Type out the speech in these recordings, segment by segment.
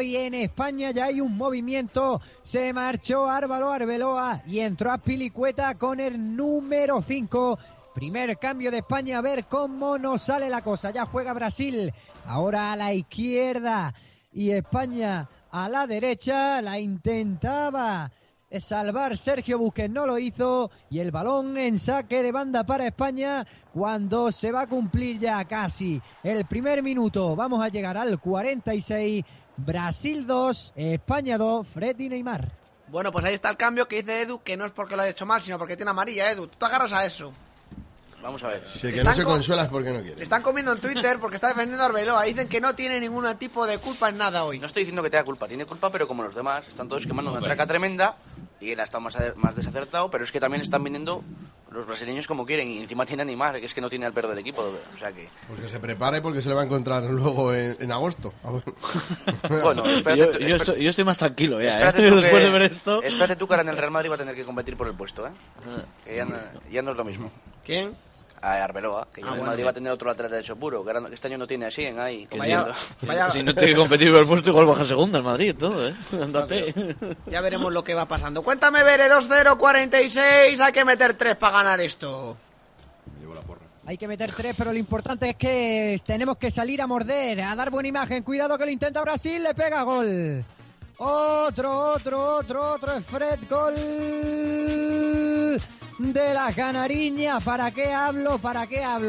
Y en España ya hay un movimiento, se marchó Álvaro Arbeloa y entró Azpilicueta con el número 5. Primer cambio de España, a ver cómo nos sale la cosa. Ya juega Brasil, ahora a la izquierda y España a la derecha. La intentaba salvar Sergio Busquets, no lo hizo, y el balón en saque de banda para España cuando se va a cumplir ya casi el primer minuto. Vamos a llegar al 46. Brasil 2, España 2, Fred y Neymar. Bueno, pues ahí está el cambio que dice Edu, que no es porque lo haya hecho mal, sino porque tiene amarilla. Edu, tú te agarras a eso. Vamos a ver. Sí, que no se consuelas porque no quiere. Están comiendo en Twitter porque está defendiendo a Arbeloa. Dicen que no tiene ningún tipo de culpa en nada hoy. No estoy diciendo que tenga culpa, tiene culpa, pero como los demás, están todos quemando una traca tremenda y él ha estado más desacertado, pero es que también están viniendo los brasileños como quieren y encima tiene a Neymar, que es que no tiene al perro del equipo. O sea que... Pues que se prepare porque se le va a encontrar luego en agosto. Bueno, espérate. Yo estoy más tranquilo ya, después de ver esto. Espérate tú que ahora en el Real Madrid va a tener que competir por el puesto, ¿eh? Que ya no es lo mismo. ¿Quién? A Arbeloa, que en el Madrid va a tener otro lateral derecho puro, que este año no tiene así en ahí. Vaya. Si no tiene que competir por el puesto, igual baja segunda el Madrid, todo, ¿eh? Andate. Ya veremos lo que va pasando. Cuéntame, Bere, 2-0, 46, hay que meter 3 para ganar esto. Me llevo la porra. Hay que meter 3, pero lo importante es que tenemos que salir a morder, a dar buena imagen. Cuidado que lo intenta Brasil, le pega gol. Otro es Fred, gol de la Canariña. ¿Para qué hablo?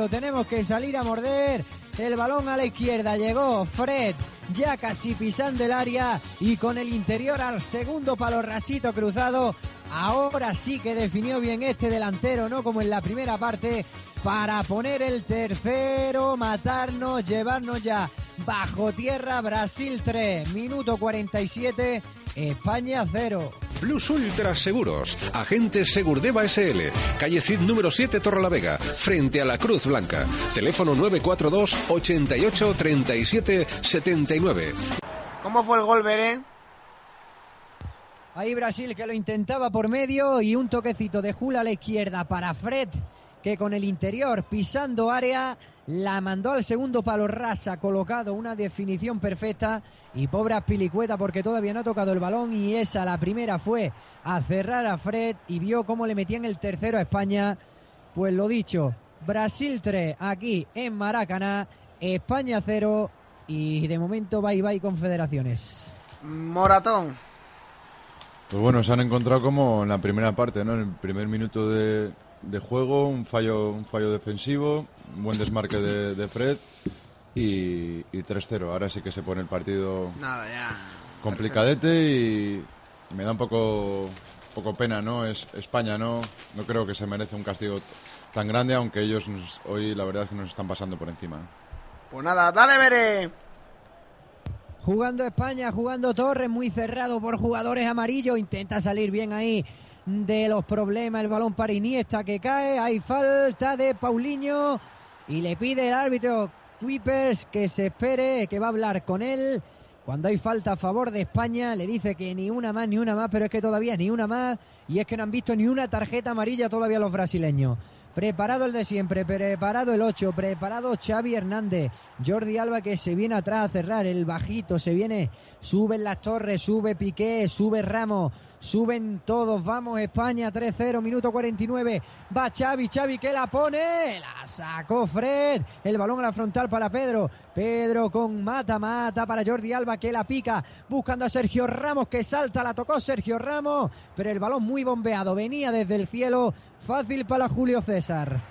Tenemos que salir a morder. El balón a la izquierda, llegó Fred, ya casi pisando el área y con el interior al segundo palo, rasito cruzado. Ahora sí que definió bien este delantero, no como en la primera parte, para poner el tercero, matarnos, llevarnos ya bajo tierra. Brasil 3, minuto 47, España 0. Plus Ultra Seguros, agente Segurdeva SL, calle Cid número 7, Torrelavega, frente a la Cruz Blanca. Teléfono 942-88-37-79. ¿Cómo fue el gol, Beré? Ahí Brasil que lo intentaba por medio y un toquecito de Jula a la izquierda para Fred, que con el interior pisando área la mandó al segundo palo, rasa, colocado, una definición perfecta. Y pobre Azpilicueta porque todavía no ha tocado el balón y esa, la primera, fue a cerrar a Fred y vio cómo le metían el tercero a España. Pues lo dicho, Brasil 3 aquí en Maracaná, España 0 y de momento bye bye Confederaciones. Moratón. Pues bueno, se han encontrado como en la primera parte, ¿no? En el primer minuto de juego, un fallo defensivo, un buen desmarque de Fred y 3-0. Ahora sí que se pone el partido complicadete y me da un poco pena, ¿no? Es España, no creo que se merece un castigo tan grande, aunque ellos hoy la verdad es que nos están pasando por encima. Pues nada, dale, Bere. Jugando España, jugando Torres, muy cerrado por jugadores amarillos, intenta salir bien ahí de los problemas, el balón para Iniesta que cae, hay falta de Paulinho y le pide el árbitro Kuipers que se espere, que va a hablar con él cuando hay falta a favor de España. Le dice que ni una más, pero es que todavía ni una más y es que no han visto ni una tarjeta amarilla todavía los brasileños. Preparado el de siempre, preparado el 8, preparado Xavi Hernández. Jordi Alba que se viene atrás a cerrar, el bajito se viene, suben las Torres, sube Piqué, sube Ramos, suben todos, vamos España 3-0, minuto 49, va Xavi que la pone, la sacó Fred, el balón a la frontal para Pedro con mata para Jordi Alba que la pica, buscando a Sergio Ramos que salta, la tocó Sergio Ramos, pero el balón muy bombeado, venía desde el cielo. Fácil para Julio César.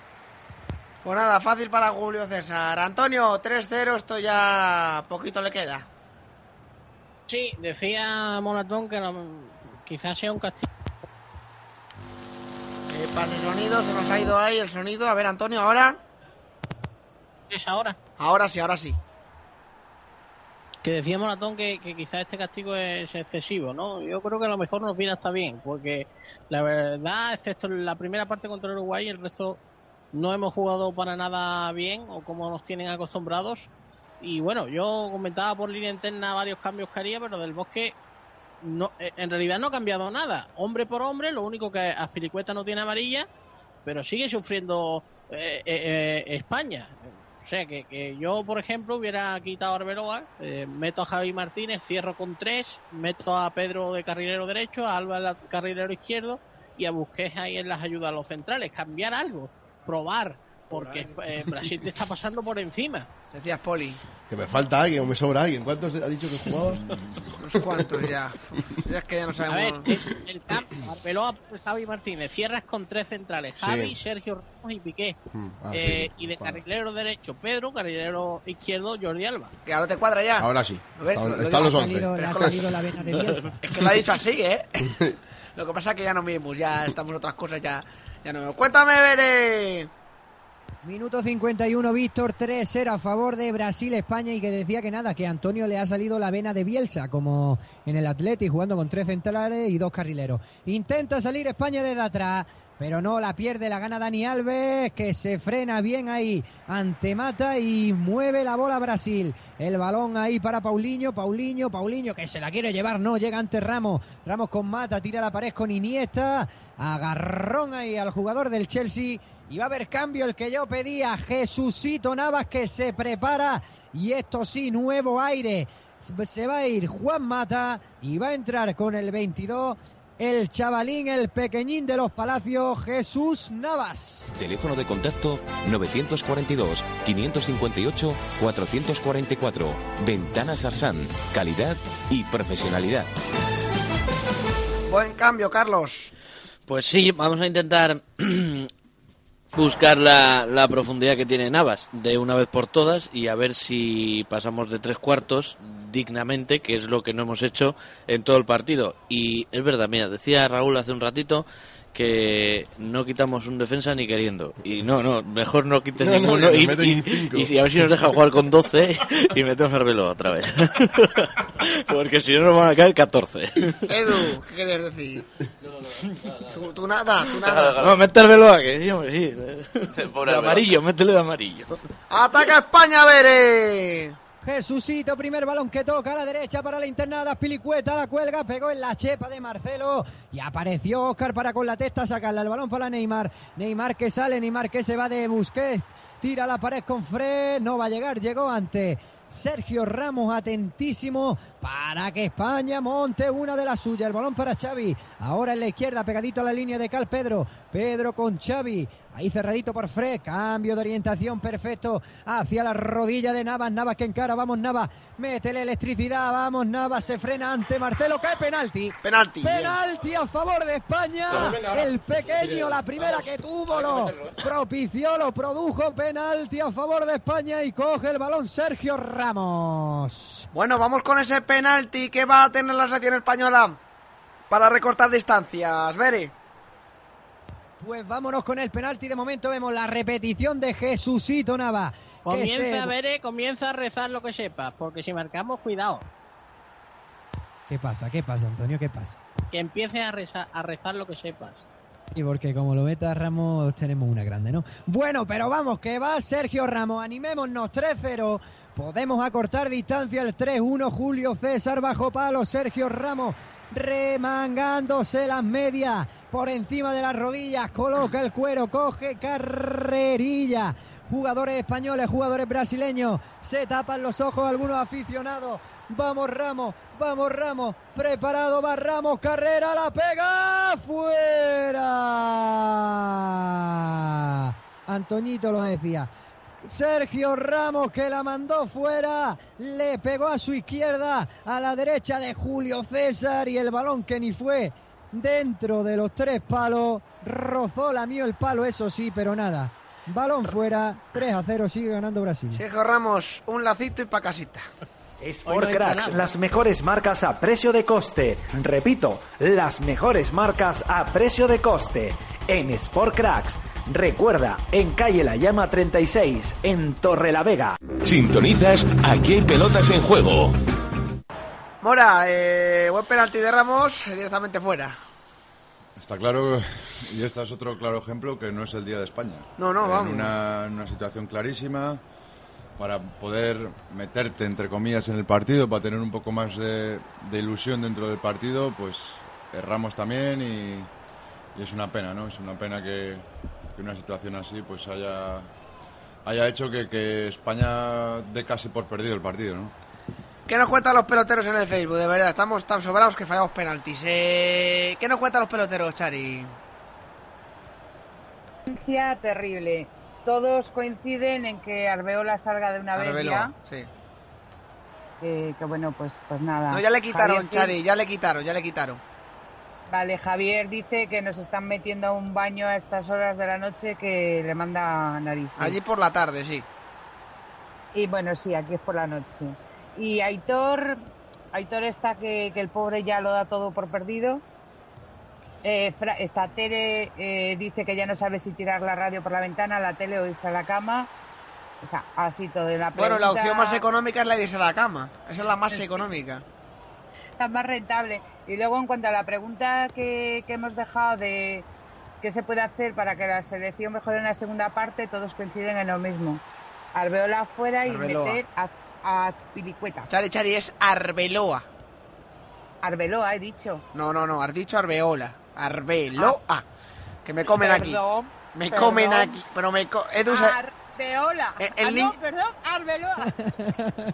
Pues nada, fácil para Julio César. Antonio, 3-0, esto ya poquito le queda. Sí, decía Moratón que quizás sea un castigo. Pase sonido, se nos ha ido ahí el sonido. A ver, Antonio, ahora. Es ahora. Ahora sí. Que decía Moratón que quizás este castigo es excesivo, ¿no? Yo creo que a lo mejor nos viene hasta bien, porque la verdad, excepto la primera parte contra Uruguay, el resto no hemos jugado para nada bien, o como nos tienen acostumbrados. Y bueno, yo comentaba por línea interna varios cambios que haría, pero Del Bosque no, en realidad no ha cambiado nada. Hombre por hombre, lo único que Azpilicueta no tiene amarilla, pero sigue sufriendo España. O sea, que yo, por ejemplo, hubiera quitado a Arbeloa, meto a Javi Martínez, cierro con 3, meto a Pedro de carrilero derecho, a Alba de carrilero izquierdo y a Busquets ahí en las ayudas a los centrales. Cambiar algo, probar, porque Brasil te está pasando por encima. Decías, Poli, que me falta alguien o me sobra alguien. ¿Cuántos ha dicho que jugabas? Unos cuantos ya. Ya es que ya no sabemos. A ver, el campo, Arbeloa, Javi Martínez, cierras con 3 centrales, Javi, sí. Sergio Ramos y Piqué. Sí, y de cuadra. Carrilero derecho, Pedro, carrilero izquierdo, Jordi Alba. Que ahora te cuadra ya. Ahora sí. Están los 11. Es que lo ha dicho así, ¿eh? Lo que pasa es que ya no vimos, ya estamos otras cosas, ya no vemos. ¡Cuéntame, Bere! Minuto 51, Víctor, 3-0 a favor de Brasil-España, y que decía que nada, que a Antonio le ha salido la vena de Bielsa, como en el Athletic, jugando con 3 centrales y 2 carrileros. Intenta salir España desde atrás, pero no la pierde, la gana Dani Alves, que se frena bien ahí ante Mata y mueve la bola Brasil. El balón ahí para Paulinho, que se la quiere llevar, no, llega ante Ramos con Mata, tira la pared con Iniesta, agarrón ahí al jugador del Chelsea. Y va a haber cambio, el que yo pedía, Jesucito Navas, que se prepara, y esto sí, nuevo aire, se va a ir Juan Mata y va a entrar con el 22 el chavalín, el pequeñín de los Palacios, Jesús Navas. Teléfono de contacto 942 558 444. Ventanas Arsán, calidad y profesionalidad. Buen cambio, Carlos. Pues sí, vamos a intentar buscar la profundidad que tiene Navas de una vez por todas, y a ver si pasamos de 3/4 dignamente, que es lo que no hemos hecho en todo el partido. Y es verdad, mira, decía Raúl hace un ratito que no quitamos un defensa ni queriendo. Y no, mejor no quites ninguno. Y a ver si nos deja jugar con 12 y metemos a Arbeloa otra vez. Porque si no nos van a caer 14. Edu, ¿qué querías decir? No. Tú nada. No, mete a Arbeloa, que sí, hombre, sí. De amarillo, métele de amarillo. ¡Ataca España, Bere! Jesucito, primer balón que toca a la derecha para la internada, Azpilicueta la cuelga, pegó en la chepa de Marcelo y apareció Oscar para con la testa sacarla, el balón para Neymar que sale, Neymar que se va de Busquets, tira la pared con Fred, no va a llegar, llegó ante Sergio Ramos, atentísimo para que España monte una de las suyas, el balón para Xavi, ahora en la izquierda, pegadito a la línea de cal Pedro con Xavi, ahí cerradito por Fred, cambio de orientación perfecto hacia la rodilla de Navas que encara, vamos Navas, métele electricidad, vamos Navas, se frena ante Marcelo, cae penalti a favor de España, el pequeño, la primera que tuvo lo propició, lo produjo, penalti a favor de España y coge el balón Sergio Ramos. Bueno, vamos con ese penalti que va a tener la selección española para recortar distancias, Bere. Pues vámonos con el penalti, de momento vemos la repetición de Jesucito Navas. Comienza a rezar lo que sepas, porque si marcamos, cuidado. ¿Qué pasa, Antonio? ¿Qué pasa? Que empieces a rezar lo que sepas. Y porque como lo meta Ramos, tenemos una grande, ¿no? Bueno, pero vamos, que va Sergio Ramos, animémonos, 3-0. Podemos acortar distancia, el 3-1, Julio César bajo palo, Sergio Ramos remangándose las medias por encima de las rodillas, coloca el cuero, coge carrerilla. Jugadores españoles, jugadores brasileños, se tapan los ojos algunos aficionados. Vamos Ramos, preparado va Ramos, carrera, la pega, fuera. Antoñito lo decía. Sergio Ramos que la mandó fuera, le pegó a su izquierda, a la derecha de Julio César, y el balón que ni fue dentro de los 3 palos, rozó, lamió el palo, eso sí, pero nada. Balón fuera, 3-0, sigue ganando Brasil. Sergio Ramos, un lacito y pa' casita. Esportcracks, las mejores marcas a precio de coste. Repito, las mejores marcas a precio de coste. En Esportcracks. Recuerda, en calle La Llama 36, en Torrelavega. Sintonizas Aquí hay pelotas en juego. Mora, buen penalti de Ramos, directamente fuera. Está claro, y este es otro claro ejemplo, que no es el día de España. No, no, vamos. Una situación clarísima para poder meterte, entre comillas, en el partido, para tener un poco más de ilusión dentro del partido, pues erramos también y es una pena, ¿no? Es una pena que una situación así pues haya hecho que España dé casi por perdido el partido, ¿no? ¿Qué nos cuentan los peloteros en el Facebook? De verdad, estamos tan sobrados que fallamos penaltis. ¿Qué nos cuentan los peloteros, Chari? Terrible. Todos coinciden en que Arbeloa salga de una vez ya. Sí. Que bueno, pues nada. No, ya le quitaron, Javier, Chari, ya le quitaron. Vale, Javier dice que nos están metiendo a un baño a estas horas de la noche que le manda nariz. Allí por la tarde, sí. Y bueno, sí, aquí es por la noche. Y Aitor está que el pobre ya lo da todo por perdido. Está Tere, dice que ya no sabe si tirar la radio por la ventana, la tele o irse a la cama. O sea, así todo. La pregunta... Bueno, la opción más económica es la de irse a la cama. Esa es la más económica. La más rentable. Y luego, en cuanto a la pregunta que hemos dejado de qué se puede hacer para que la selección mejore en la segunda parte, todos coinciden en lo mismo. Arbeloa fuera y meter a Azpilicueta. Chari, es Arbeloa. Arbeloa, he dicho. No, has dicho Arbeola. Arbeloa. Ah. Que me comen perdón, aquí. Me perdón. Comen aquí. Pero me Edu Arbeola. No, perdón, Arbeloa.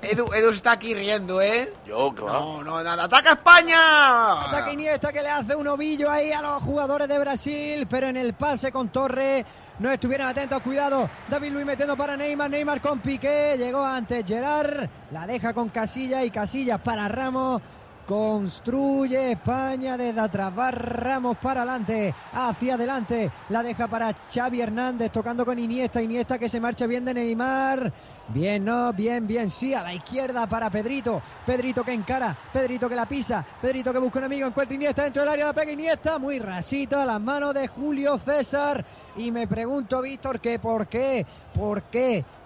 Edu está aquí riendo, ¿eh? Yo, claro. No, nada. ¡Ataca España! Ataca Iniesta, que le hace un ovillo ahí a los jugadores de Brasil, pero en el pase con Torres no estuvieron atentos, cuidado, David Luiz metiendo para Neymar con Piqué, llegó antes Gerard, la deja con Casillas y Casillas para Ramos, construye España desde atrás, va Ramos para adelante, hacia adelante, la deja para Xavi Hernández, tocando con Iniesta que se marcha bien de Neymar, bien, sí, a la izquierda para Pedrito que encara, Pedrito que la pisa, Pedrito que busca un amigo, encuentra Iniesta dentro del área, la pega Iniesta, muy rasita, a las manos de Julio César. Y me pregunto, Víctor, que por qué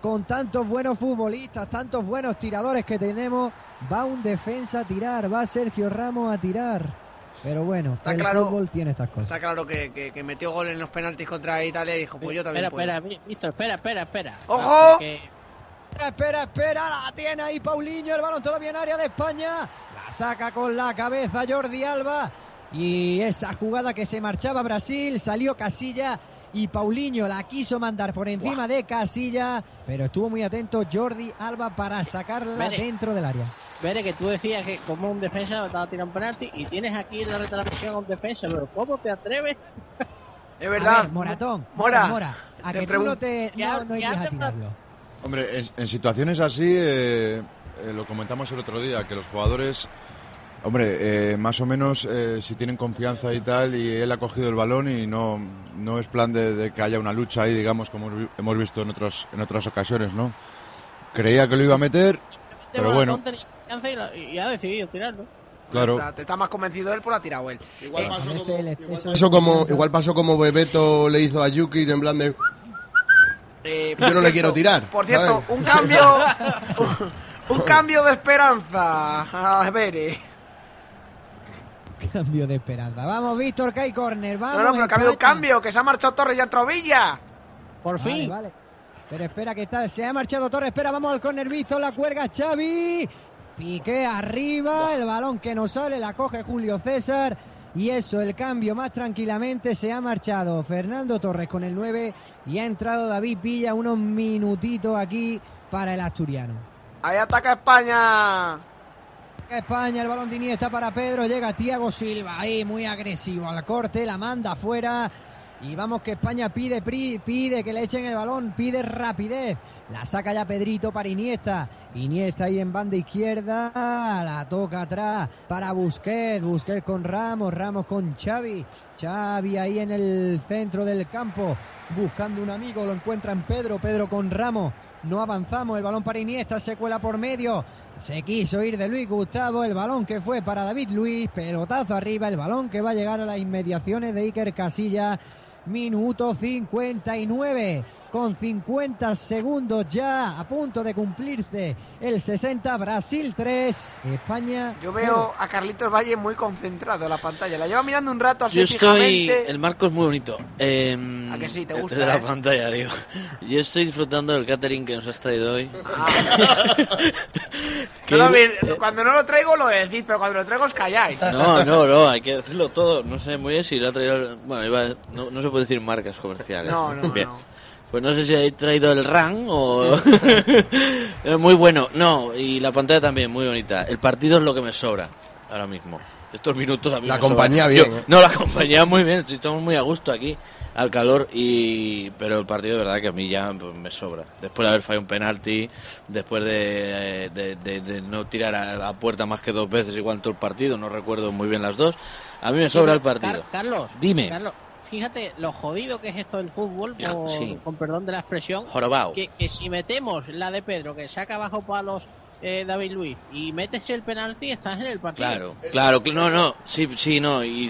con tantos buenos futbolistas, tantos buenos tiradores que tenemos, va un defensa a tirar, va Sergio Ramos a tirar. Pero bueno, está el claro, fútbol tiene estas cosas. Está claro que metió gol en los penaltis contra Italia y dijo, pues yo también puedo. Espera, Víctor, espera. ¡Ojo! Espera, la tiene ahí Paulinho, el balón todavía en área de España. La saca con la cabeza Jordi Alba. Y esa jugada que se marchaba Brasil, salió Casilla y Paulinho la quiso mandar por encima de Casilla, pero estuvo muy atento Jordi Alba para sacarla dentro del área. Veré que tú decías que como un defensa estaba tirando penalti y tienes aquí en la retransmisión a un defensa, pero ¿cómo te atreves? Es verdad. A ver, Mora, a que tú no te... No hay que tirarlo. Hombre, en situaciones así, lo comentamos el otro día, que los jugadores... Hombre, más o menos si tienen confianza y tal, y él ha cogido el balón y no es plan de que haya una lucha ahí, digamos, como hemos visto en otras ocasiones, ¿no? Creía que lo iba a meter, pero bueno. Y ha decidido tirarlo. Claro. Está más convencido él, pues la ha tirado él. Igual pasó como Bebeto le hizo a Yuki, en plan de... yo no le quiero tirar. Por cierto, ¿sabes? Un cambio... un cambio de esperanza. A ver, cambio de esperanza. Vamos, Víctor, que hay córner. No, pero que ha habido un cambio, que se ha marchado Torres y ha entrado Villa. Por fin. Vale. Pero espera, que está, se ha marchado Torres. Espera, vamos al córner, Víctor, la cuelga Xavi. Piqué arriba, el balón que no sale, la coge Julio César. Y eso, el cambio más tranquilamente, se ha marchado Fernando Torres con el 9 y ha entrado David Villa unos minutitos aquí para el asturiano. Ahí ataca España. El balón de Iniesta para Pedro, llega Thiago Silva, ahí muy agresivo al corte, la manda afuera y vamos que España pide que le echen el balón, pide rapidez, la saca ya Pedrito para Iniesta ahí en banda izquierda, la toca atrás para Busquets con Ramos con Xavi ahí en el centro del campo, buscando un amigo, lo encuentra en Pedro con Ramos, no avanzamos, el balón para Iniesta, se cuela por medio. Se quiso ir de Luis Gustavo, el balón que fue para David Luiz, pelotazo arriba, el balón que va a llegar a las inmediaciones de Iker Casillas, minuto 59. con 50 segundos ya, a punto de cumplirse el 60, Brasil 3, España 0. Yo veo a Carlitos Valle muy concentrado en la pantalla, la lleva mirando un rato así fijamente. El marco es muy bonito. ¿A que sí? ¿Te gusta? De la pantalla, digo. Yo estoy disfrutando del catering que nos has traído hoy. No, cuando no lo traigo lo decís, pero cuando lo traigo os calláis. No, hay que decirlo todo. No sé muy bien si lo ha traído... Bueno, no se puede decir marcas comerciales. No. Pues no sé si he traído el RAM o... Muy bueno, no, y la pantalla también, muy bonita. El partido es lo que me sobra ahora mismo. Estos minutos a mí la compañía sobra. Bien. No, la compañía muy bien, estamos muy a gusto aquí, al calor, pero el partido de verdad que a mí ya me sobra. Después de haber fallado un penalti, después de no tirar a puerta más que dos veces igual en todo el partido, no recuerdo muy bien las dos, a mí me sobra el partido. Carlos, dime. Carlos. Fíjate lo jodido que es esto del fútbol, con perdón de la expresión, que si metemos la de Pedro, que saca bajo palos David Luiz, y metes el penalti, estás en el partido. Claro, no, y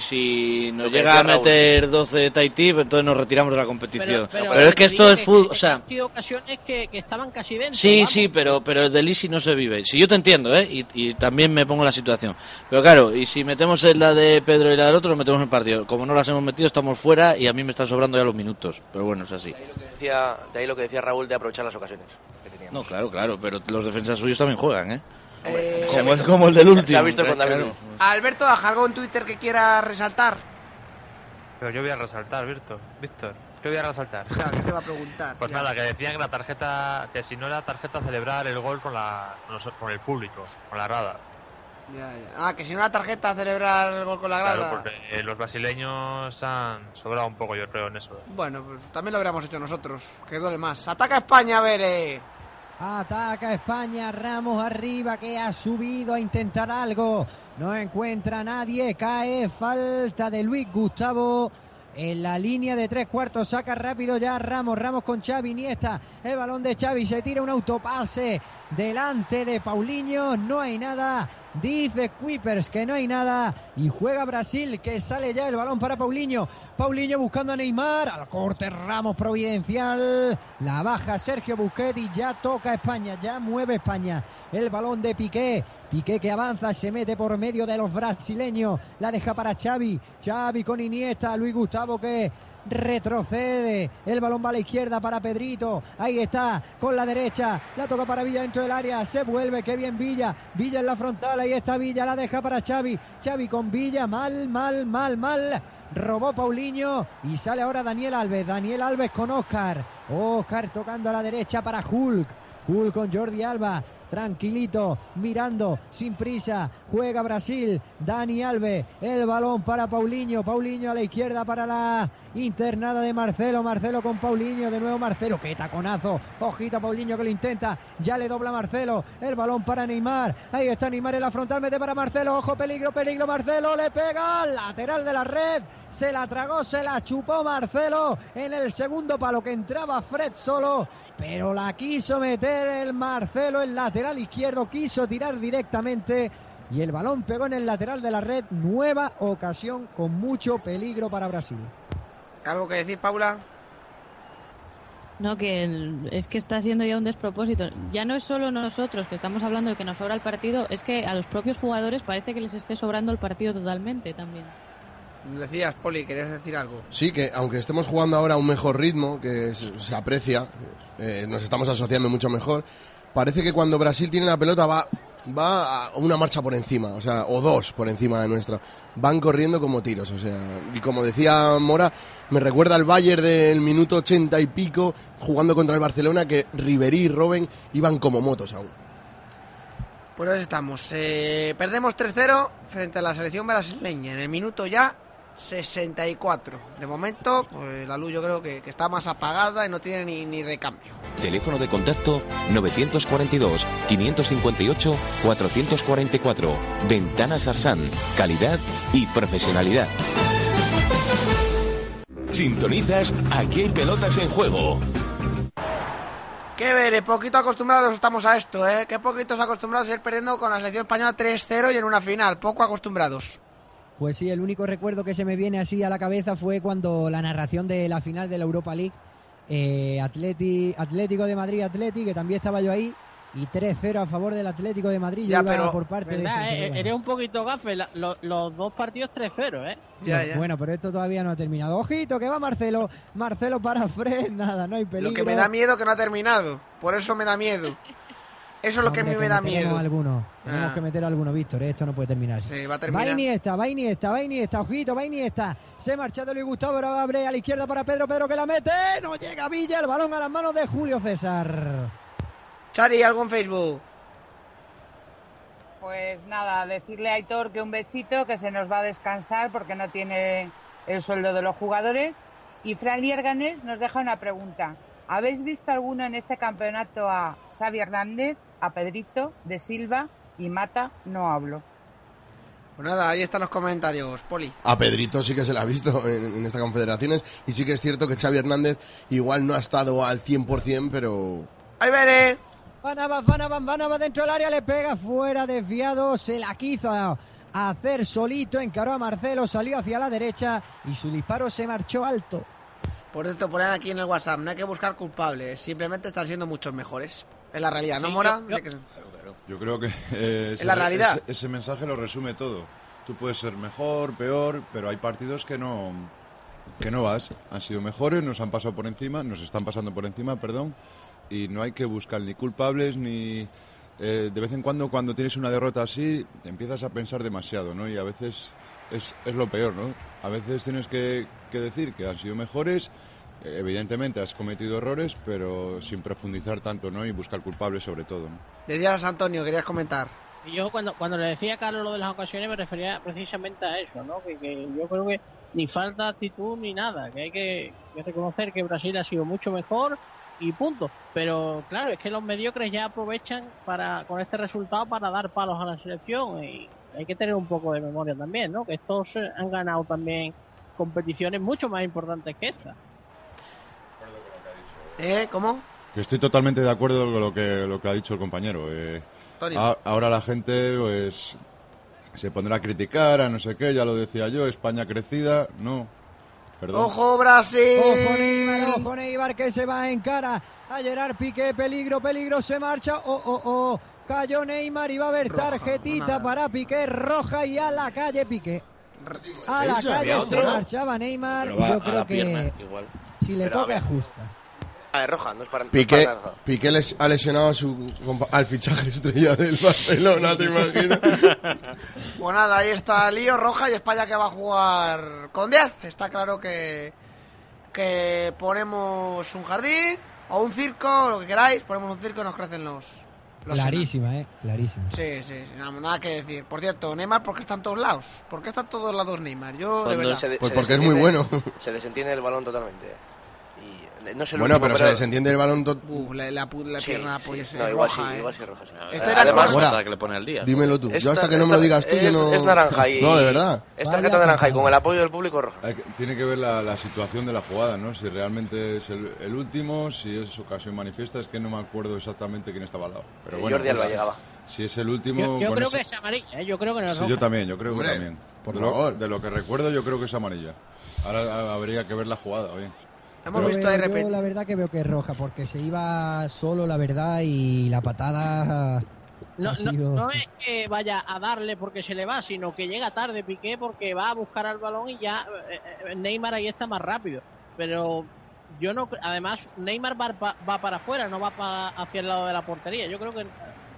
si nos llega a meter 12 de Tahití, entonces nos retiramos de la competición. Pero es que esto es fútbol, o sea... Hay ocasiones que estaban casi dentro. Sí, pero el del Easy no se vive. Sí, yo te entiendo, y también me pongo en la situación. Pero claro, y si metemos la de Pedro y la del otro, nos metemos en el partido. Como no las hemos metido, estamos fuera, y a mí me están sobrando ya los minutos. Pero bueno, es así. De ahí lo que decía Raúl de aprovechar las ocasiones que teníamos. No, claro, pero los defensas suyos también juegan, como el del último. Se ha visto con David Luiz. Alberto, ¿hay algo en Twitter que quiera resaltar? Pero yo voy a resaltar, Víctor. ¿Qué voy a resaltar? Claro, ¿qué te va a preguntar? Pues nada, que decían que si no era tarjeta, celebrar el gol con el público, con la grada. Ya. Ah, que si no era tarjeta, celebrar el gol con la grada. Claro, porque los brasileños han sobrado un poco, yo creo, en eso. Bueno, pues también lo habríamos hecho nosotros, que duele más. ¡Ataca España, Bere! Ataca España, Ramos arriba, que ha subido a intentar algo. No encuentra a nadie, cae, falta de Luis Gustavo. En la línea de tres cuartos saca rápido ya Ramos con Xavi, Iniesta. El balón de Xavi, se tira un autopase delante de Paulinho, no hay nada. Dice Kuipers que no hay nada y juega Brasil, que sale ya el balón para Paulinho buscando a Neymar, al corte Ramos providencial, la baja Sergio Busquets y ya toca España, ya mueve España, el balón de Piqué que avanza, se mete por medio de los brasileños, la deja para Xavi con Iniesta, Luis Gustavo que retrocede, el balón va a la izquierda para Pedrito, ahí está con la derecha, la toca para Villa dentro del área, se vuelve, qué bien Villa en la frontal, ahí está Villa, la deja para Xavi con Villa, mal, robó Paulinho y sale ahora Daniel Alves con Oscar tocando a la derecha para Hulk con Jordi Alba, tranquilito, mirando, sin prisa, juega Brasil, Dani Alves, el balón para Paulinho a la izquierda para la internada de Marcelo con Paulinho, de nuevo Marcelo, qué taconazo, ojito a Paulinho que lo intenta, ya le dobla Marcelo, el balón para Neymar, ahí está Neymar en la frontal, mete para Marcelo, ojo, peligro, Marcelo le pega, lateral de la red, se la tragó, se la chupó Marcelo, en el segundo palo que entraba Fred solo, pero la quiso meter el Marcelo, el lateral izquierdo, quiso tirar directamente y el balón pegó en el lateral de la red. Nueva ocasión con mucho peligro para Brasil. ¿Algo que decir, Paula? No, es que está siendo ya un despropósito. Ya no es solo nosotros que estamos hablando de que nos sobra el partido, es que a los propios jugadores parece que les esté sobrando el partido totalmente también. Decías, Poli, querías decir algo. Sí, que aunque estemos jugando ahora a un mejor ritmo, que se aprecia, nos estamos asociando mucho mejor, parece que cuando Brasil tiene la pelota va a una marcha por encima, o sea, o dos por encima de nuestra. Van corriendo como tiros, o sea, y como decía Mora, me recuerda al Bayern del minuto 80 y pico, jugando contra el Barcelona, que Ribery y Robben iban como motos aún. Pues ahí estamos. Perdemos 3-0 frente a la selección brasileña en el minuto ya 64. De momento, pues, la luz yo creo que está más apagada y no tiene ni recambio. Teléfono de contacto 942 558 444. Ventanas Arsán, calidad y profesionalidad. Sintonizas Aquí hay pelotas en juego. Qué ver, poquito acostumbrados estamos a esto, Qué poquitos acostumbrados a ir perdiendo con la selección española 3-0 y en una final, poco acostumbrados. Pues sí, el único recuerdo que se me viene así a la cabeza fue cuando la narración de la final de la Europa League Atlético de Madrid, que también estaba yo ahí, y 3-0 a favor del Atlético de Madrid. Ya, yo iba pero, por parte de eres un poquito gafe, los dos partidos 3-0, ¿eh? Ya. Bueno, pero esto todavía no ha terminado. Ojito, que va Marcelo. Marcelo para Fred, nada, no hay peligro. Lo que me da miedo que no ha terminado. Por eso me da miedo. Eso es lo que a mí me da miedo. Tenemos que meter a alguno, Víctor. Esto no puede terminar. Sí, va a terminar. Va Iniesta. Ojito, va Iniesta. Se ha marchado Luis Gustavo. Ahora abre a la izquierda para Pedro. Pedro que la mete. No llega Villa. El balón a las manos de Julio César. Chari, ¿algo en Facebook? Pues nada, decirle a Aitor que un besito, que se nos va a descansar porque no tiene el sueldo de los jugadores. Y Fran Lierganes nos deja una pregunta. ¿Habéis visto alguno en este campeonato a Xavi Hernández, a Pedrito, de Silva y Mata? No hablo. Pues nada, ahí están los comentarios, Poli. A Pedrito sí que se le ha visto en estas confederaciones y sí que es cierto que Xavi Hernández igual no ha estado al 100%, pero... ¡Ahí veré! Vanaba dentro del área, le pega fuera, desviado, se la quiso hacer solito, encaró a Marcelo, salió hacia la derecha y su disparo se marchó alto. Por esto ponen aquí en el WhatsApp, no hay que buscar culpables, simplemente están siendo muchos mejores. Es la realidad, ¿no, Mora? Yo creo que la realidad. Ese mensaje lo resume todo. Tú puedes ser mejor, peor, pero hay partidos que no vas. Han sido mejores, nos están pasando por encima, perdón, y no hay que buscar ni culpables ni... de vez en cuando tienes una derrota así, te empiezas a pensar demasiado, ¿no? Y a veces es lo peor, ¿no? A veces tienes que decir que han sido mejores, evidentemente has cometido errores, pero sin profundizar tanto, ¿no? Y buscar culpables sobre todo, ¿no? Decías, Antonio, querías comentar. Yo cuando le decía a Carlos lo de las ocasiones me refería precisamente a eso, ¿no? Que yo creo que ni falta actitud ni nada, que hay que reconocer que Brasil ha sido mucho mejor y punto. Pero claro, es que los mediocres ya aprovechan con este resultado para dar palos a la selección y hay que tener un poco de memoria también, ¿no? Que estos han ganado también competiciones mucho más importantes que esta. ¿Cómo? Que estoy totalmente de acuerdo con lo que ha dicho el compañero. Ahora la gente pues se pondrá a criticar, a no sé qué, ya lo decía yo, España crecida, no. Perdón. ¡Ojo, Brasil! ¡Ojo, Neymar, que se va en cara a Gerard Piqué! ¡Peligro, se marcha! ¡Oh! Cayó Neymar y va a haber tarjetita para Piqué, roja, y a la calle Piqué. A la calle se marchaba Neymar, y yo creo que si le toca es justa. A roja, no es para... Piqué les ha lesionado al fichaje estrella del Barcelona, ¿te imaginas? Pues nada, ahí está lío, roja, y España que va a jugar con 10. Está claro que ponemos un jardín o un circo, lo que queráis, ponemos un circo y nos crecen los Clarísima, senos. Clarísima. Sí, nada que decir. Por cierto, Neymar, ¿por qué está en todos lados? ¿Por qué está en todos lados Neymar? Yo, de verdad... Pues porque es muy bueno. Se desentiende el balón totalmente. No sé, bueno, pero se entiende el balón la pierna, sí, pues sí. No, igual roja, sí, igual sí roja, sí. Además, bueno, que le pone al día. Dímelo tú. Yo hasta que no me lo digas tú, yo no... Es naranja y... No, de verdad. Es tarjeta naranja y con el apoyo del público roja. Tiene que ver la situación de la jugada, ¿no? Si realmente es el último, si es ocasión manifiesta, es que no me acuerdo exactamente quién estaba al lado. Pero bueno, Jordi Alba llegaba. Si es el último... Yo creo que es amarilla, yo creo que no es roja. Sí, yo creo que también. Por favor. De lo que recuerdo, yo creo que es amarilla. Ahora habría que ver la jugada, oye. Hemos visto de repente. Yo la verdad que veo que es roja, porque se iba solo, la verdad, y la patada... No es que vaya a darle porque se le va, sino que llega tarde Piqué porque va a buscar al balón y ya Neymar ahí está más rápido. Pero yo no... Además, Neymar va para afuera, no va hacia el lado de la portería. Yo creo que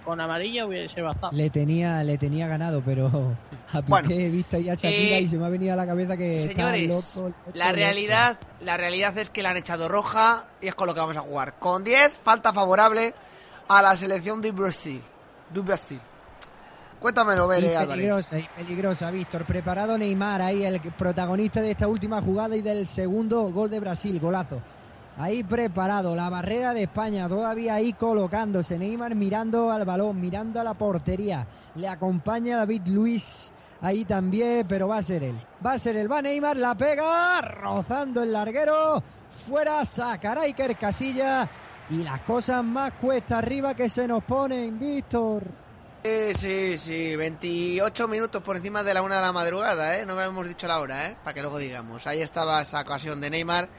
con amarilla hubiese bastado. Le tenía ganado, pero a Piqué he visto ya Shakira y se me ha venido a la cabeza que... Señores, la realidad es que le han echado roja y es con lo que vamos a jugar. Con 10, falta favorable a la selección de Brasil. Cuéntamelo, Bere Álvarez. Peligrosa, Víctor. Preparado Neymar, ahí el protagonista de esta última jugada y del segundo gol de Brasil, golazo. Ahí preparado, la barrera de España todavía ahí colocándose, Neymar mirando al balón, mirando a la portería, le acompaña David Luiz ahí también, pero va a ser él, va Neymar, la pega, rozando el larguero, fuera, sacará Iker Casillas y las cosas más cuesta arriba que se nos ponen, Víctor. Sí, 28 minutos por encima de la 1 de la madrugada, no habíamos dicho la hora, para que luego digamos, ahí estaba esa ocasión de Neymar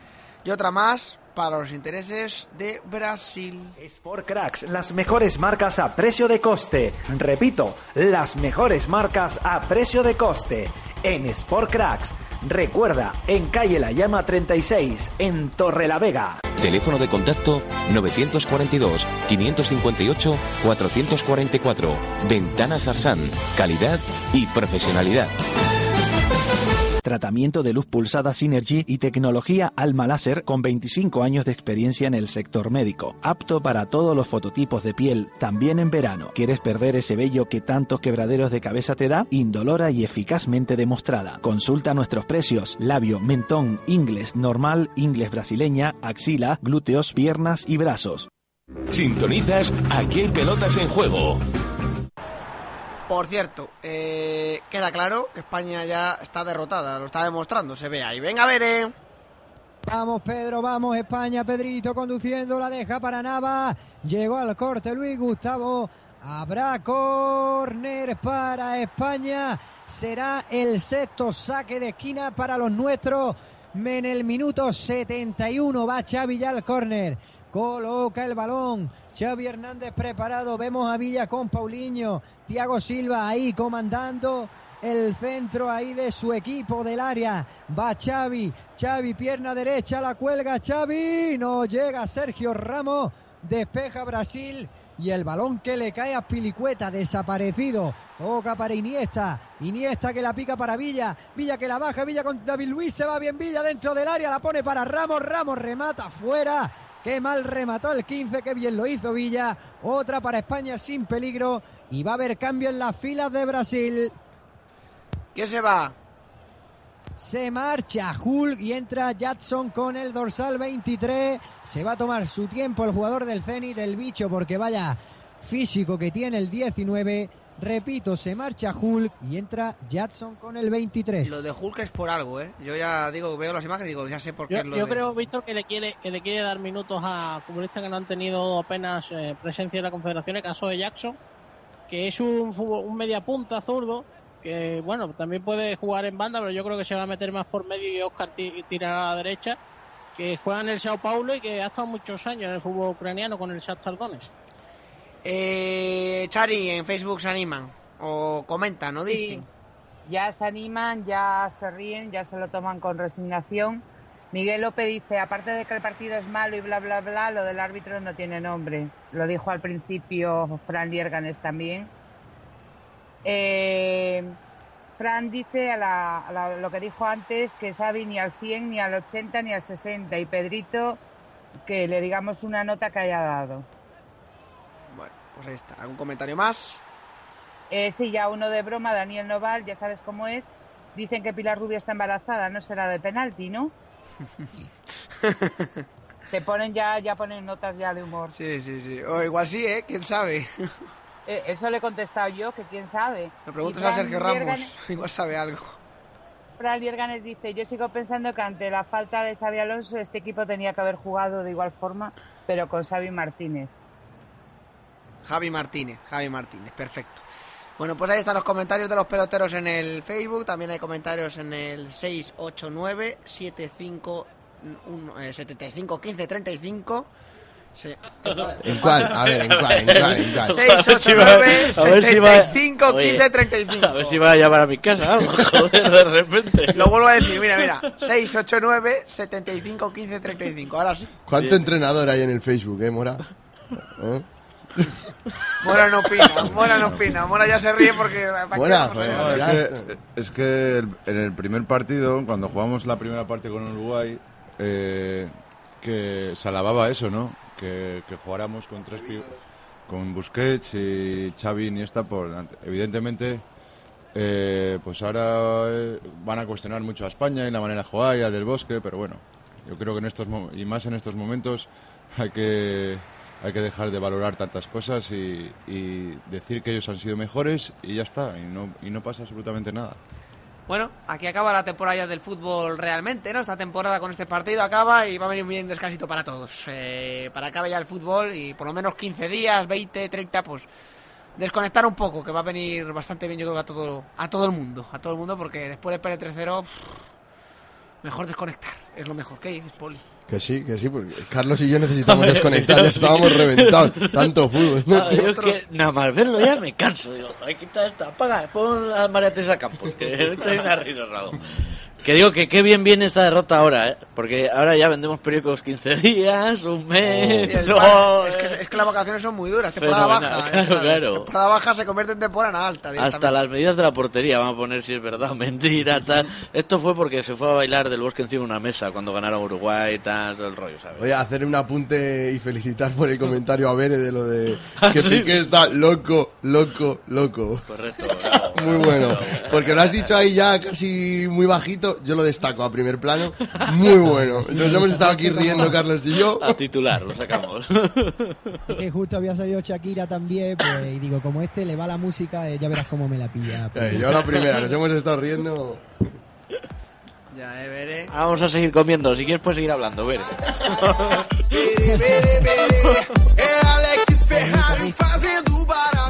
y otra más. para los intereses de Brasil. Esportcracks, las mejores marcas a precio de coste. Repito, las mejores marcas a precio de coste en Esportcracks. Recuerda, en calle La Llama 36, en Torrelavega. Teléfono de contacto 942 558 444. Ventanas Arsán, calidad y profesionalidad. Tratamiento de luz pulsada Synergy y tecnología Alma Láser con 25 años de experiencia en el sector médico. Apto para todos los fototipos de piel, también en verano. ¿Quieres perder ese vello que tantos quebraderos de cabeza te da? Indolora y eficazmente demostrada. Consulta nuestros precios: labio, mentón, ingles normal, ingles brasileña, axila, glúteos, piernas y brazos. Sintonizas Aquí hay pelotas en juego. Por cierto, queda claro que España ya está derrotada, lo está demostrando, se ve ahí. Venga, a ver, Vamos, Pedro, vamos, España, Pedrito conduciendo, la deja para Navas, llegó al corte Luis Gustavo, habrá córner para España, será el sexto saque de esquina para los nuestros, en el minuto 71 va Xavi ya al córner, coloca el balón, Xavi Hernández preparado, vemos a Villa con Paulinho, Thiago Silva ahí comandando el centro ahí de su equipo del área, va Xavi, Xavi pierna derecha, la cuelga Xavi, no llega Sergio Ramos, despeja Brasil y el balón que le cae a Azpilicueta, desaparecido, toca para Iniesta, Iniesta que la pica para Villa, Villa que la baja, Villa con David Luiz, se va bien Villa dentro del área, la pone para Ramos, Ramos remata fuera. Qué mal remató el 15, qué bien lo hizo Villa. Otra para España sin peligro. Y va a haber cambio en las filas de Brasil. ¿Quién se va? Se marcha Hulk y entra Jackson con el dorsal 23. Se va a tomar su tiempo el jugador del Zenit, el bicho, porque vaya físico que tiene el 19. Repito, se marcha Hulk y entra Jackson con el 23. Lo de Hulk es por algo, ¿eh? Yo ya digo, veo las imágenes y digo, ya sé por qué. Yo creo, Víctor, que le quiere dar minutos a futbolistas que no han tenido apenas presencia en la Confederación. El caso de Jackson, que es un mediapunta zurdo, que bueno, también puede jugar en banda, pero yo creo que se va a meter más por medio y Oscar tirará a la derecha, que juega en el Sao Paulo y que ha estado muchos años en el fútbol ucraniano con el Shakhtar Donetsk. Chari, en Facebook se animan o comentan, ¿no? Sí, ya se animan, ya se ríen, ya se lo toman con resignación. Miguel López dice, aparte de que el partido es malo y bla bla bla, lo del árbitro no tiene nombre. Lo dijo al principio Fran Lierganes también. Fran dice a lo que dijo antes, que Xavi ni al 100, ni al 80, ni al 60. Y Pedrito, que le digamos una nota que haya dado. Pues ahí está. ¿Algún comentario más? Sí, ya uno de broma, Daniel Noval, ya sabes cómo es. Dicen que Pilar Rubio está embarazada, no será de penalti, ¿no? Te ponen ya ponen notas ya de humor. Sí, sí, sí. O igual sí, ¿eh? ¿Quién sabe? Eso le he contestado yo, que quién sabe. Le preguntas a Sergio Ramos, igual sabe algo. Fran Lierganes dice, yo sigo pensando que ante la falta de Xabi Alonso este equipo tenía que haber jugado de igual forma, pero con Xavi Martínez. Javi Martínez, perfecto. Bueno, pues ahí están los comentarios de los peloteros en el Facebook. También hay comentarios en el 689-751535. ¿En cuál? A ver, ¿en cuál? 689-751535. A ver si va a llamar a mi casa, ¿no? Joder, de repente. Lo vuelvo a decir, mira. 689-751535. Ahora sí. ¿Cuánto entrenador hay en el Facebook, Mora? ¿Eh? Mora no opina. Mora ya se ríe porque... Es que en el primer partido, cuando jugamos la primera parte con Uruguay, que se alababa eso, ¿no? Que jugáramos con tres pibos, con Busquets y Xavi Iniesta por delante. Evidentemente, pues ahora van a cuestionar mucho a España y la manera de jugar y al del Bosque, pero bueno, yo creo que en estos momentos hay que dejar de valorar tantas cosas y decir que ellos han sido mejores y ya está, y no pasa absolutamente nada. Bueno, aquí acaba la temporada ya del fútbol realmente, ¿no? Esta temporada con este partido acaba y va a venir un bien descansito para todos. Para acabar ya el fútbol y por lo menos 15 días, 20, 30, pues desconectar un poco, que va a venir bastante bien yo creo a todo el mundo, porque después del PL3-0... Mejor desconectar, es lo mejor. ¿Qué dices, Poli? Que sí, porque Carlos y yo necesitamos desconectar, ya estábamos reventados, tanto fútbol. No, yo es que nada más verlo ya me canso, digo, quita esta, apaga, pon a María Teresa Campos, que estoy una risa raro. Que digo que qué bien viene esta derrota ahora, ¿eh? Porque ahora ya vendemos periódicos 15 días, un mes... Sí, es que las vacaciones son muy duras, temporada baja. Claro, claro. Temporada baja se convierte en temporada alta. Hasta las medidas de la portería, vamos a poner si es verdad o mentira, tal. Esto fue porque se fue a bailar del Bosque encima de una mesa cuando ganaron Uruguay, tal, todo el rollo, ¿sabes? Voy a hacer un apunte y felicitar por el comentario a Bere de lo de... Que sí que está loco. Correcto. Bravo, muy bueno, bravo. Porque lo has dicho ahí ya casi muy bajito. Yo lo destaco a primer plano. Muy bueno. Nos hemos estado aquí riendo, Carlos y yo. A titular, lo sacamos. Que justo había salido Shakira también, pues, y digo, como este le va la música, ya verás cómo me la pilla. Pues. Yo la primera, nos hemos estado riendo. Ya, veré. Vamos a seguir comiendo. Si quieres, puedes seguir hablando, veré.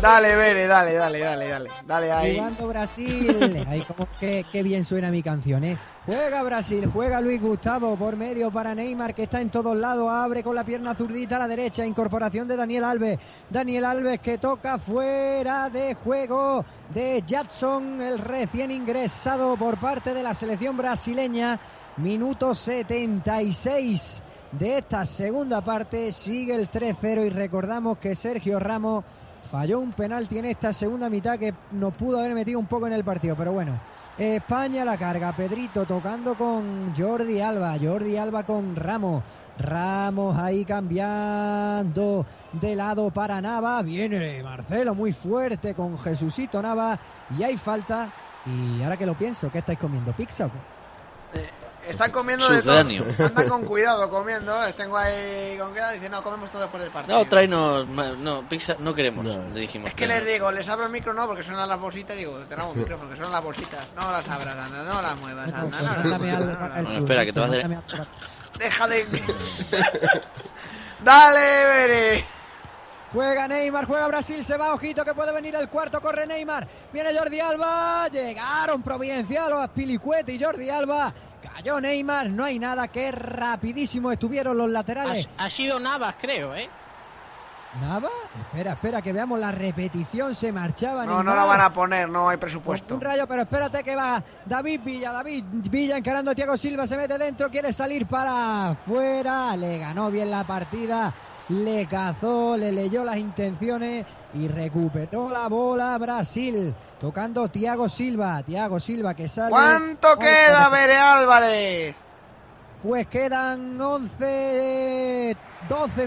Dale, Bere, dale. Dale ahí. Jugando Brasil. Ahí como que bien suena mi canción, ¿eh? Juega Brasil, juega Luis Gustavo por medio para Neymar, que está en todos lados, abre con la pierna zurdita a la derecha, incorporación de Daniel Alves que toca fuera de juego de Jackson, el recién ingresado por parte de la selección brasileña. Minuto 76 de esta segunda parte, sigue el 3-0 y recordamos que Sergio Ramos falló un penalti en esta segunda mitad que nos pudo haber metido un poco en el partido, pero bueno. España la carga, Pedrito tocando con Jordi Alba con Ramos ahí cambiando de lado para Nava, viene Marcelo muy fuerte con Jesucito Nava y hay falta. Y ahora que lo pienso, ¿qué estáis comiendo? ¿Pizza? Están comiendo de todo, andan con cuidado comiendo, les tengo ahí con queda, dicen no, comemos todo después del partido. No, tráenos, no, pizza, no queremos, no. Le dijimos. Es que les digo, les abro el micro, no, porque suenan las bolsitas, digo, cerramos el micro porque suenan las bolsitas, no las abras, anda, no las muevas, anda, no. Bueno, espera, que te vas a hacer... Deja de... Dale, Bere. Juega Neymar, juega Brasil, se va, ojito que puede venir el cuarto, corre Neymar, viene Jordi Alba, llegaron Providencial, Azpilicueta y Jordi Alba. Cayó Neymar, no hay nada, que rapidísimo estuvieron los laterales. Ha sido Navas, creo, ¿eh? ¿Navas? Espera, que veamos la repetición, se marchaba Neymar. No la van a poner, no hay presupuesto. Un rayo, pero espérate que va David Villa encarando a Thiago Silva, se mete dentro, quiere salir para afuera, le ganó bien la partida, le cazó, le leyó las intenciones y recuperó la bola Brasil. Tocando Thiago Silva que sale... ¿Cuánto queda, Bere Álvarez? Pues quedan 12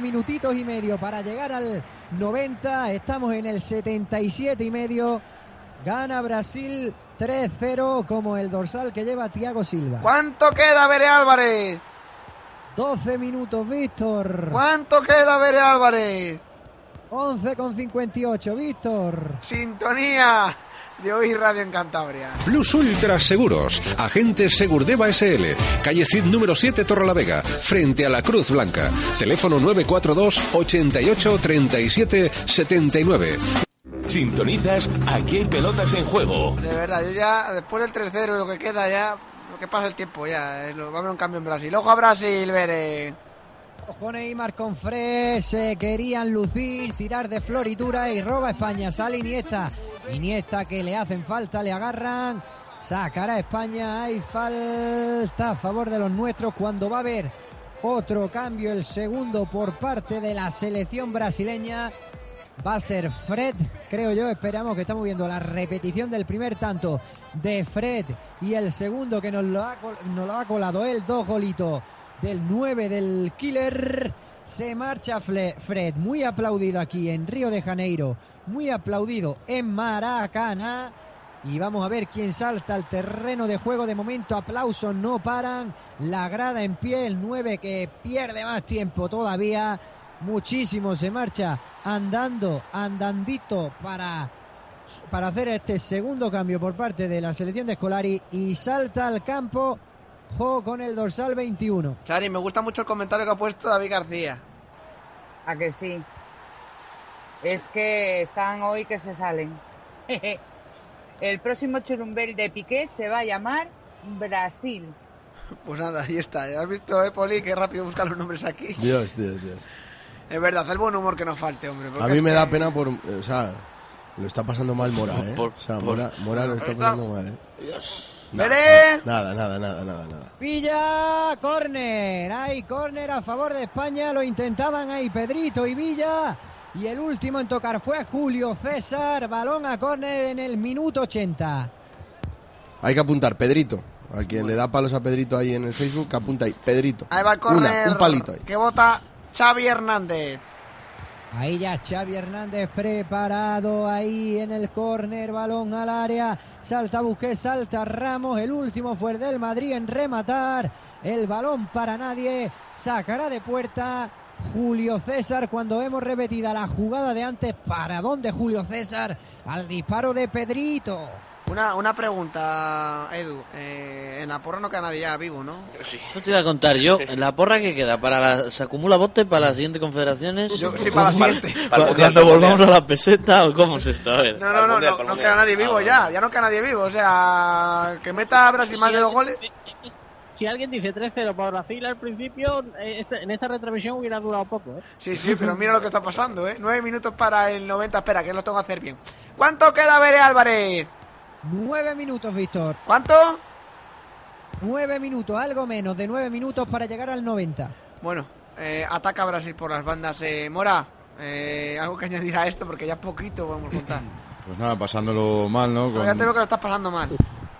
minutitos y medio para llegar al 90. Estamos en el 77 y medio. Gana Brasil 3-0 como el dorsal que lleva Thiago Silva. ¿Cuánto queda, Bere Álvarez? 12 minutos, Víctor. ¿Cuánto queda, Bere Álvarez? 11:58, Víctor. Sintonía de Hoy Radio en Cantabria. Plus Ultra Seguros, agente Segurdeva SL, calle Cid número 7, Torrelavega, frente a la Cruz Blanca. Teléfono 942 88 37 79. Sintonizas Aquí hay pelotas en juego. De verdad, yo ya, después del 3-0, lo que queda ya, lo que pasa el tiempo ya, va a haber un cambio en Brasil. ¡Ojo a Brasil, Bere! Con Neymar, con Fred, se querían lucir, tirar de floritura y roba España, sale Iniesta que le hacen falta, le agarran, sacará España, hay falta a favor de los nuestros cuando va a haber otro cambio, el segundo por parte de la selección brasileña, va a ser Fred, creo yo, esperamos que estamos viendo la repetición del primer tanto de Fred y el segundo que nos lo ha colado él, dos golitos del 9 del Killer. Se marcha Fred, muy aplaudido aquí en Río de Janeiro, muy aplaudido en Maracaná, y vamos a ver quién salta al terreno de juego. De momento aplausos no paran, la grada en pie, el 9 que pierde más tiempo todavía, muchísimo, se marcha andandito para hacer este segundo cambio por parte de la selección de Scolari y salta al campo Juego con el dorsal 21. Chari, me gusta mucho el comentario que ha puesto David García. ¿A que sí? Es que están hoy que se salen. El próximo churumbel de Piqué se va a llamar Brasil. Pues nada, ahí está. ¿Has visto, Poli? Qué rápido buscar los nombres aquí. Dios. Es verdad, el buen humor que nos falte, hombre. A mí me da pena por... O sea, lo está pasando mal Mora, ¿eh? Mora lo está pasando mal, ¿eh? Dios. Nada. Villa, córner. Hay córner a favor de España. Lo intentaban ahí Pedrito y Villa. Y el último en tocar fue Julio César. Balón a córner en el minuto 80. Hay que apuntar, Pedrito. A quien le da palos a Pedrito ahí en el Facebook, que apunta ahí, Pedrito. Ahí va el córner. Un palito ahí. Que bota Xavi Hernández. Ahí ya Xavi Hernández preparado ahí en el córner, balón al área, salta Busquets, salta Ramos, el último fue el del Madrid en rematar, el balón para nadie, sacará de puerta Julio César. Cuando hemos repetida la jugada de antes, ¿para dónde Julio César? Al disparo de Pedrito. Una pregunta, Edu. En la porra no queda nadie ya vivo, ¿no? Sí. Eso te iba a contar yo. ¿En la porra qué queda? ¿Se acumula bote para las siguientes confederaciones? Yo, sí, para la siguiente. ¿Cuando volvamos a la peseta o cómo es esto? A ver. No queda nadie vivo ya. Ya no queda nadie vivo. O sea, que meta a Brasil más de 2 goles. Si alguien dice 3-0 para Brasil al principio, en esta retransmisión hubiera durado poco, ¿eh? Sí, pero mira lo que está pasando, ¿eh? 9 minutos para el 90. Espera, que lo tengo que hacer bien. ¿Cuánto queda, Veré Álvarez? 9 minutos, Víctor. ¿Cuánto? 9 minutos, algo menos de 9 minutos para llegar al 90. Bueno, ataca Brasil por las bandas. Mora, algo que añadir a esto, porque ya poquito podemos contar. Pues nada, pasándolo mal, ¿no? Ya te veo que lo estás pasando mal.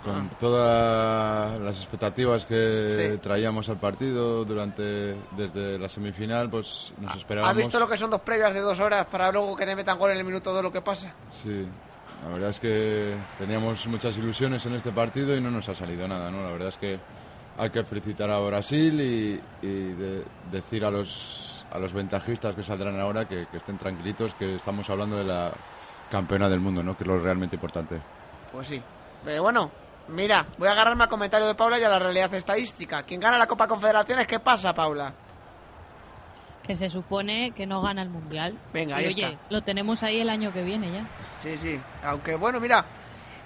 Con todas las expectativas que traíamos al partido desde la semifinal, pues nos esperábamos. ¿Has visto lo que son 2 previas de 2 horas para luego que te metan gol en el minuto 2 lo que pasa? Sí. La verdad es que teníamos muchas ilusiones en este partido y no nos ha salido nada, ¿no? La verdad es que hay que felicitar a Brasil y decir a los ventajistas que saldrán ahora que estén tranquilitos, que estamos hablando de la campeona del mundo, ¿no? Que es lo realmente importante. Pues sí. Pero bueno, mira, voy a agarrarme al comentario de Paula y a la realidad estadística. ¿Quién gana la Copa Confederaciones? ¿Qué pasa, Paula? Que se supone que no gana el Mundial. Venga, ahí está. Oye, lo tenemos ahí el año que viene ya. Sí. Aunque bueno, mira,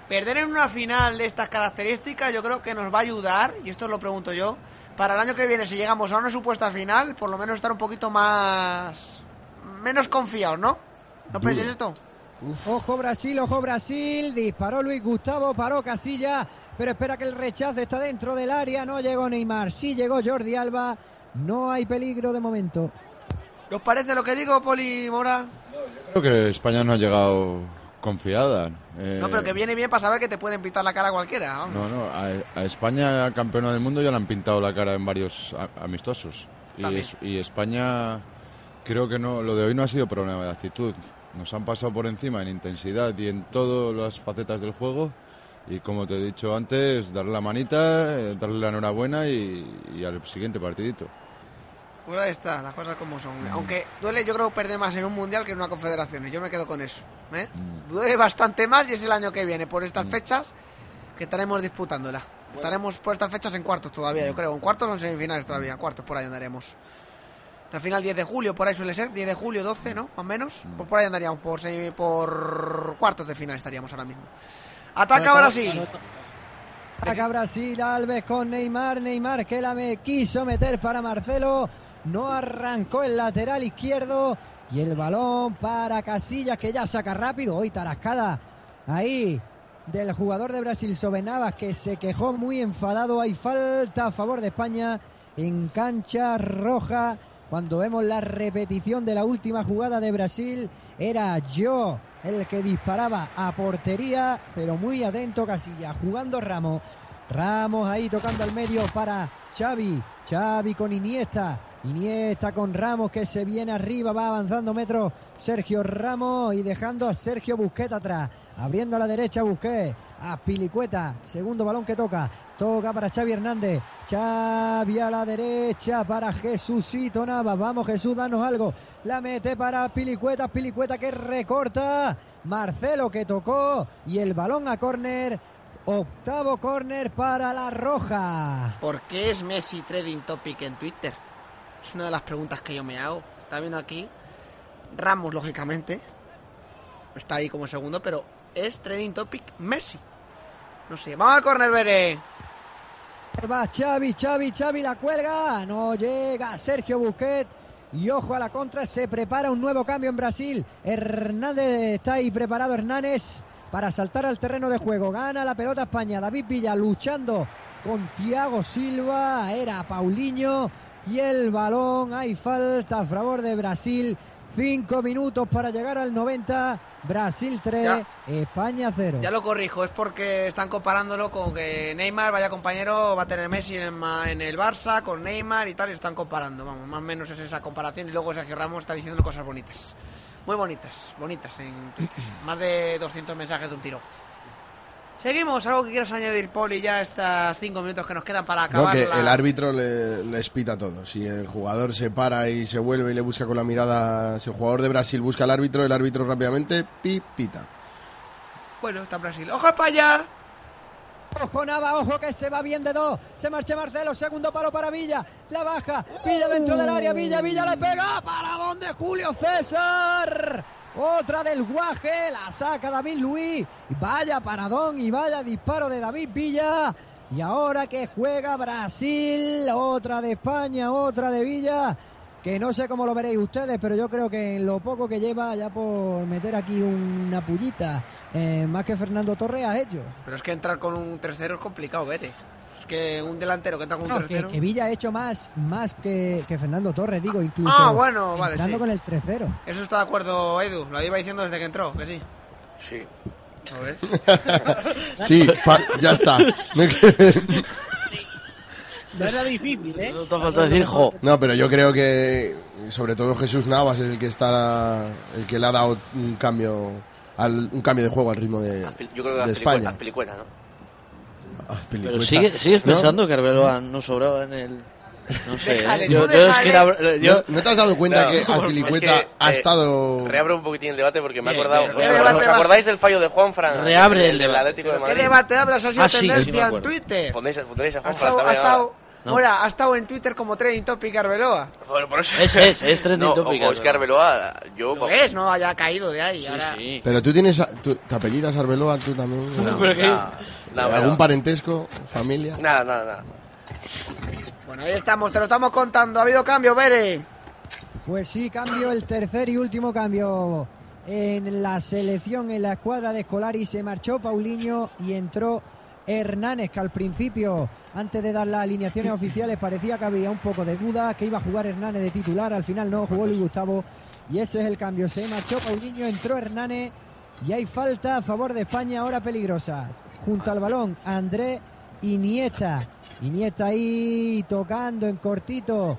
perder en una final de estas características yo creo que nos va a ayudar, y esto lo pregunto yo, para el año que viene, si llegamos a una supuesta final, por lo menos estar un poquito menos confiados, ¿no? ¿No penséis esto? Ojo Brasil, disparó Luis Gustavo, paró Casilla, pero espera que el rechace está dentro del área, no llegó Neymar, sí llegó Jordi Alba. No hay peligro de momento. ¿Os parece lo que digo, Poli Mora? No, yo creo que España no ha llegado confiada. No, pero que viene bien para saber que te pueden pintar la cara cualquiera. Vamos. No, a España, campeona del mundo, ya le han pintado la cara en varios amistosos. Y España, creo que no, lo de hoy no ha sido problema de actitud. Nos han pasado por encima en intensidad y en todas las facetas del juego. Y como te he dicho antes, darle la manita, darle la enhorabuena y al siguiente partidito. Pues ahí está, las cosas como son. Aunque duele, yo creo, perder más en un mundial que en una confederación. Y yo me quedo con eso, ¿eh? Duele bastante más y es el año que viene, por estas fechas, que estaremos disputándola. Bueno. Estaremos por estas fechas en cuartos todavía, yo creo. En cuartos o en semifinales todavía, en cuartos por ahí andaremos. Al final 10 de julio, por ahí suele ser, 10 de julio, 12, ¿no? Más o menos. Pues por ahí andaríamos, por cuartos de final estaríamos ahora mismo. ¡Ataca Brasil! Ataca Brasil, Alves con Neymar que quiso meter para Marcelo, no arrancó el lateral izquierdo y el balón para Casillas, que ya saca rápido, hoy tarascada ahí del jugador de Brasil sobre Navas, que se quejó muy enfadado. Hay falta a favor de España en cancha roja. Cuando vemos la repetición de la última jugada de Brasil, era yo el que disparaba a portería, pero muy atento Casillas, jugando Ramos ahí tocando al medio para Xavi con Iniesta con Ramos, que se viene arriba, va avanzando metros Sergio Ramos y dejando a Sergio Busquets atrás, abriendo a la derecha Busquets, Azpilicueta, segundo balón que toca para Xavi Hernández, Xavi a la derecha para Jesucito Navas, vamos Jesús, danos algo. La mete para Azpilicueta que recorta, Marcelo que tocó y el balón a córner, 8º córner para la roja. ¿Por qué es Messi trading topic en Twitter? Es una de las preguntas que yo me hago. Está viendo aquí, Ramos lógicamente está ahí como segundo, pero es trading topic Messi. No sé, vamos al córner, Veré. Va Xavi, la cuelga, no llega Sergio Busquets. Y ojo a la contra, se prepara un nuevo cambio en Brasil. Hernández está ahí preparado, Hernanes, para saltar al terreno de juego. Gana la pelota España, David Villa luchando con Thiago Silva, era Paulinho y el balón, hay falta a favor de Brasil. 5 minutos para llegar al 90, Brasil 3, ya. España 0. Ya lo corrijo, es porque están comparándolo con que Neymar, vaya compañero, va a tener Messi en el Barça, con Neymar y tal, y están comparando, vamos, más o menos es esa comparación. Y luego Sergio Ramos está diciendo cosas bonitas, muy bonitas, bonitas en Twitter, más de 200 mensajes de un tiro. Seguimos, algo que quieras añadir, Poli, ya estas 5 minutos que nos quedan para acabar. No, que el árbitro les pita todo. Si el jugador se para y se vuelve y le busca con la mirada, si el jugador de Brasil busca al árbitro, el árbitro rápidamente pita. Bueno, está Brasil. ¡Ojo para allá! Ojo Nava, ojo que se va bien de dos. Se marcha Marcelo, segundo palo para Villa. La baja, Villa dentro del área, Villa le pega. ¿Para dónde Julio César? Otra del guaje, la saca David Luiz, vaya paradón y vaya disparo de David Villa. Y ahora que juega Brasil, otra de España, otra de Villa, que no sé cómo lo veréis ustedes, pero yo creo que en lo poco que lleva, ya por meter aquí una pullita, más que Fernando Torres ha hecho. Pero es que entrar con un 3-0 es complicado, vete. Es que un delantero que entra con un 3-0... Que Villa ha hecho más que Fernando Torres, digo, incluso... Ah, bueno, vale, sí. Con el 3-0. Eso está de acuerdo, Edu. Lo iba diciendo desde que entró, que sí. Sí. ¿Lo ves? Sí, ya está. No era difícil, ¿eh? No te falta decir, jo. No, pero yo creo que, sobre todo, Jesús Navas es el que está... El que le ha dado un cambio... un cambio de juego al ritmo de España. Yo creo que España. Azpilicueta, ¿no? Pero sigues pensando, ¿no?, que Arbeloa no sobraba en el... No sé, déjale, ¿No te has dado cuenta que Azpilicueta ha estado...? Reabro un poquitín el debate porque me he acordado... ¿Os acordáis del fallo de Juanfran? Reabre el debate. ¿Qué debate hablas? Ha sido tendencia en Twitter. Pondréis a Juanfran también. Ahora, ha estado en Twitter como trending topic Arbeloa. Bueno, por eso... Es trending topic. Es que Arbeloa... Lo es, ¿no? Ya ha caído de ahí. Sí, ahora... sí. Pero tú tienes... ¿Te apellidas Arbeloa? ¿Tú también? No, pero ¿algún parentesco? ¿Familia? Nada. Bueno, ahí estamos, te lo estamos contando. ¿Ha habido cambio, Bere? Pues sí, cambio, el tercer y último cambio en la selección, en la escuadra de Scolari. Se marchó Paulinho y entró Hernanes, que al principio, antes de dar las alineaciones oficiales, parecía que había un poco de duda, que iba a jugar Hernanes de titular. Al final no, jugó Luis Gustavo y ese es el cambio. Se marchó Paulinho, entró Hernanes y hay falta a favor de España, ahora peligrosa. Junto al balón, André Iniesta. Iniesta ahí tocando en cortito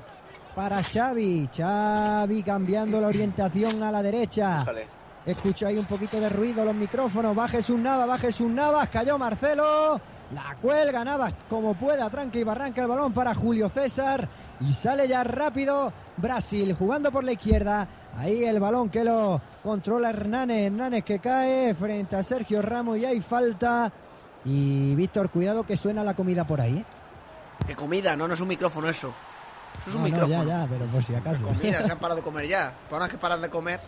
para Xavi. Xavi cambiando la orientación a la derecha. Vale. Escucho ahí un poquito de ruido los micrófonos. Va Jesús Navas, cayó Marcelo. La cuelga Navas como pueda, tranca y barranca el balón para Julio César. Y sale ya rápido Brasil jugando por la izquierda. Ahí el balón que lo controla Hernanes que cae frente a Sergio Ramos y hay falta. Y Víctor, cuidado que suena la comida por ahí, ¿eh? ¿Qué comida? No es un micrófono eso. Eso es un micrófono. Ya, pero por si acaso. ¿Qué comida? Se han parado de comer ya. Para unas que paran de comer.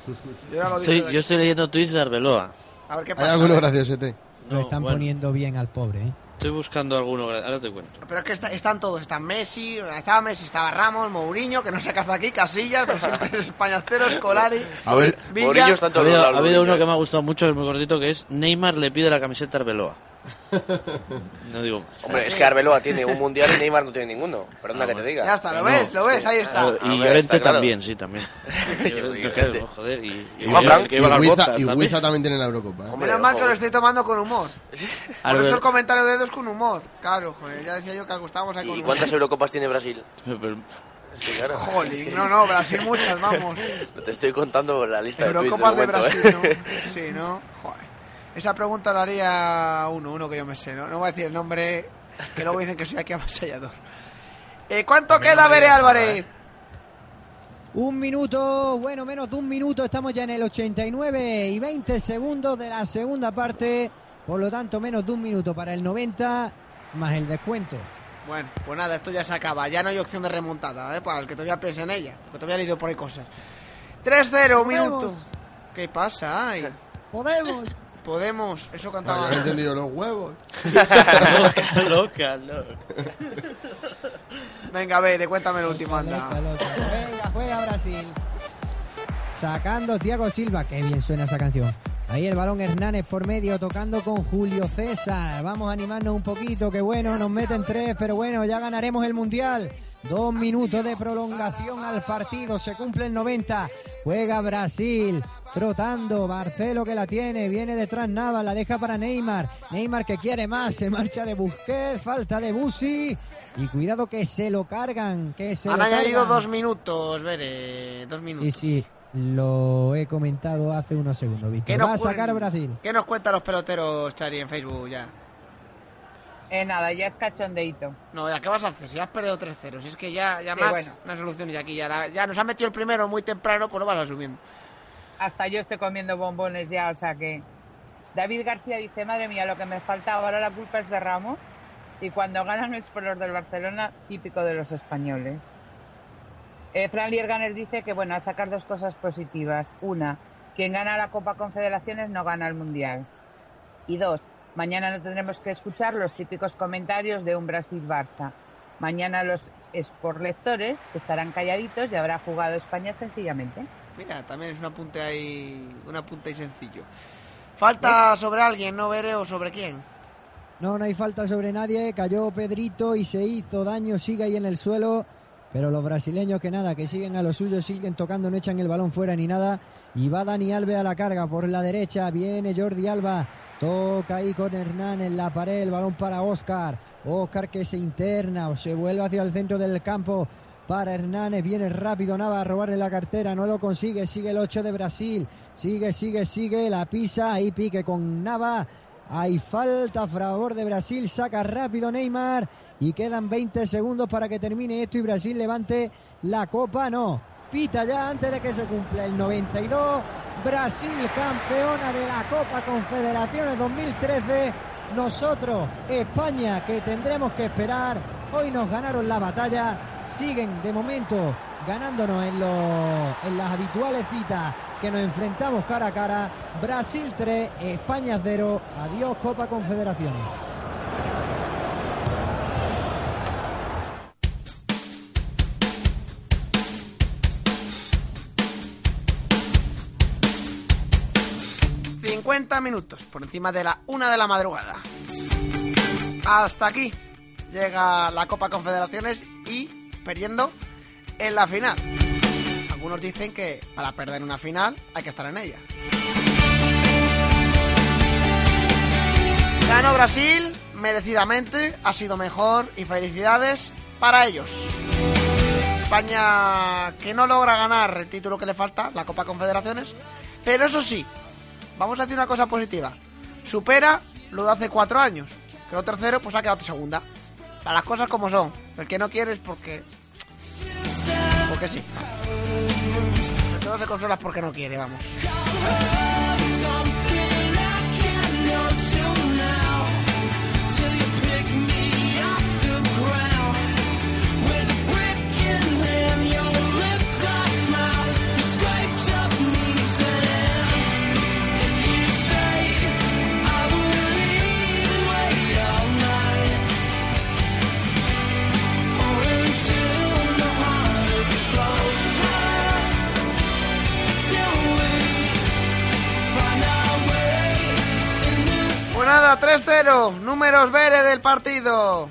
Yo estoy leyendo tweets de Arbeloa. A ver qué pasa. ¿Hay alguno graciosete? Lo están poniendo bien al pobre, ¿eh? Estoy buscando alguno, ahora te cuento. Pero es que están todos, estaba Messi, estaba Ramos, Mourinho, que no se caza aquí, Casillas, los España 0, Scolari, a ver, Villa. Ha habido uno que me ha gustado mucho, que es muy cortito, que es Neymar le pide la camiseta a Arbeloa. No digo más. Hombre, es que Arbeloa tiene un mundial y Neymar no tiene ninguno. Perdona que te diga. Ya está, lo ves, ahí está. Y Llorente también, sí, también. Joder, y Huiza también tiene la Eurocopa. Menos mal que lo estoy tomando con humor. Por eso el comentario de Edu con humor. Claro, joder, ya decía yo que estábamos ahí con humor. ¿Y cuántas Eurocopas tiene Brasil? Sí, claro. Jolín, no, Brasil muchas, vamos. Te estoy contando la lista de Eurocopas de Brasil, ¿no? Sí, ¿no? Joder. Esa pregunta la haría uno que yo me sé, ¿no? No voy a decir el nombre, que luego dicen que soy aquí avasallador. ¿Cuánto queda, Bere Álvarez? 1 minuto, bueno, menos de 1 minuto. Estamos ya en el 89 y 20 segundos de la segunda parte. Por lo tanto, menos de 1 minuto para el 90, más el descuento. Bueno, pues nada, esto ya se acaba. Ya no hay opción de remontada, ¿eh? Para el que todavía piense en ella, porque todavía he leído por ahí cosas. 3-0, 1 minuto. ¿Qué pasa? Ay. Podemos. Podemos, eso cantaba. Vale, he entendido los huevos. Loca. Venga, a ver, cuéntame la última anda. Venga, juega Brasil. Sacando Thiago Silva, qué bien suena esa canción. Ahí el balón Hernanes por medio, tocando con Julio César. Vamos a animarnos un poquito, que bueno, nos meten tres, pero bueno, ya ganaremos el Mundial. 2 minutos de prolongación al partido, se cumplen 90. Juega Brasil, trotando, Marcelo que la tiene, viene detrás Navas, la deja para Neymar. Neymar que quiere más, se marcha de Busquets, falta de Busi. Y cuidado que se lo cargan, que se han añadido 2 minutos, veré, 2 minutos. Sí. Lo he comentado hace unos segundos, Víctor. Va a sacar Brasil. ¿Qué nos cuentan los peloteros, Chari, en Facebook ya? Nada, ya es cachondeito. No, ya, ¿qué vas a hacer? Si has perdido 3-0. Si es que ya sí, más bueno. Una solución y aquí ya nos han metido el primero muy temprano, pues lo vas asumiendo. Hasta yo estoy comiendo bombones ya, o sea que... David García dice, madre mía, lo que me faltaba, ahora la culpa es de Ramos. Y cuando ganan es por los del Barcelona, típico de los españoles. Fran Lierganes dice que, bueno, a sacar 2 cosas positivas. Una, quien gana la Copa Confederaciones no gana el Mundial. Y 2, mañana no tendremos que escuchar los típicos comentarios de un Brasil-Barça. Mañana los esportlectores estarán calladitos y habrá jugado España sencillamente. Mira, también es un apunte ahí, sencillo. ¿Falta sobre alguien, no, Bere, o sobre quién? No, no hay falta sobre nadie. Cayó Pedrito y se hizo daño, sigue ahí en el suelo. Pero los brasileños que nada, que siguen a lo suyo, siguen tocando, no echan el balón fuera ni nada. Y va Dani Alves a la carga por la derecha, viene Jordi Alba, toca ahí con Hernández en la pared, el balón para Oscar. Oscar que se interna o se vuelve hacia el centro del campo para Hernández, viene rápido Nava a robarle la cartera, no lo consigue, sigue el 8 de Brasil, sigue, la pisa, ahí Pique con Nava. Hay falta a favor de Brasil, saca rápido Neymar y quedan 20 segundos para que termine esto y Brasil levante la copa. No, pita ya antes de que se cumpla el 92. Brasil campeona de la Copa Confederaciones 2013. Nosotros, España, que tendremos que esperar. Hoy nos ganaron la batalla, siguen de momento ganándonos en las habituales citas que nos enfrentamos cara a cara. Brasil 3, España 0. Adiós Copa Confederaciones. ...50 minutos... por encima de la 1 de la madrugada... Hasta aquí llega la Copa Confederaciones y perdiendo en la final. Algunos dicen que para perder una final hay que estar en ella. Ganó Brasil, merecidamente, ha sido mejor y felicidades para ellos. España que no logra ganar el título que le falta, la Copa Confederaciones, pero eso sí, vamos a decir una cosa positiva. Supera lo de hace 4 años, quedó tercero, pues ha quedado segunda. Para las cosas como son, el que no quiere es porque sí. No se consolas porque no quiere, vamos. Nada, 3-0, números Bere del partido.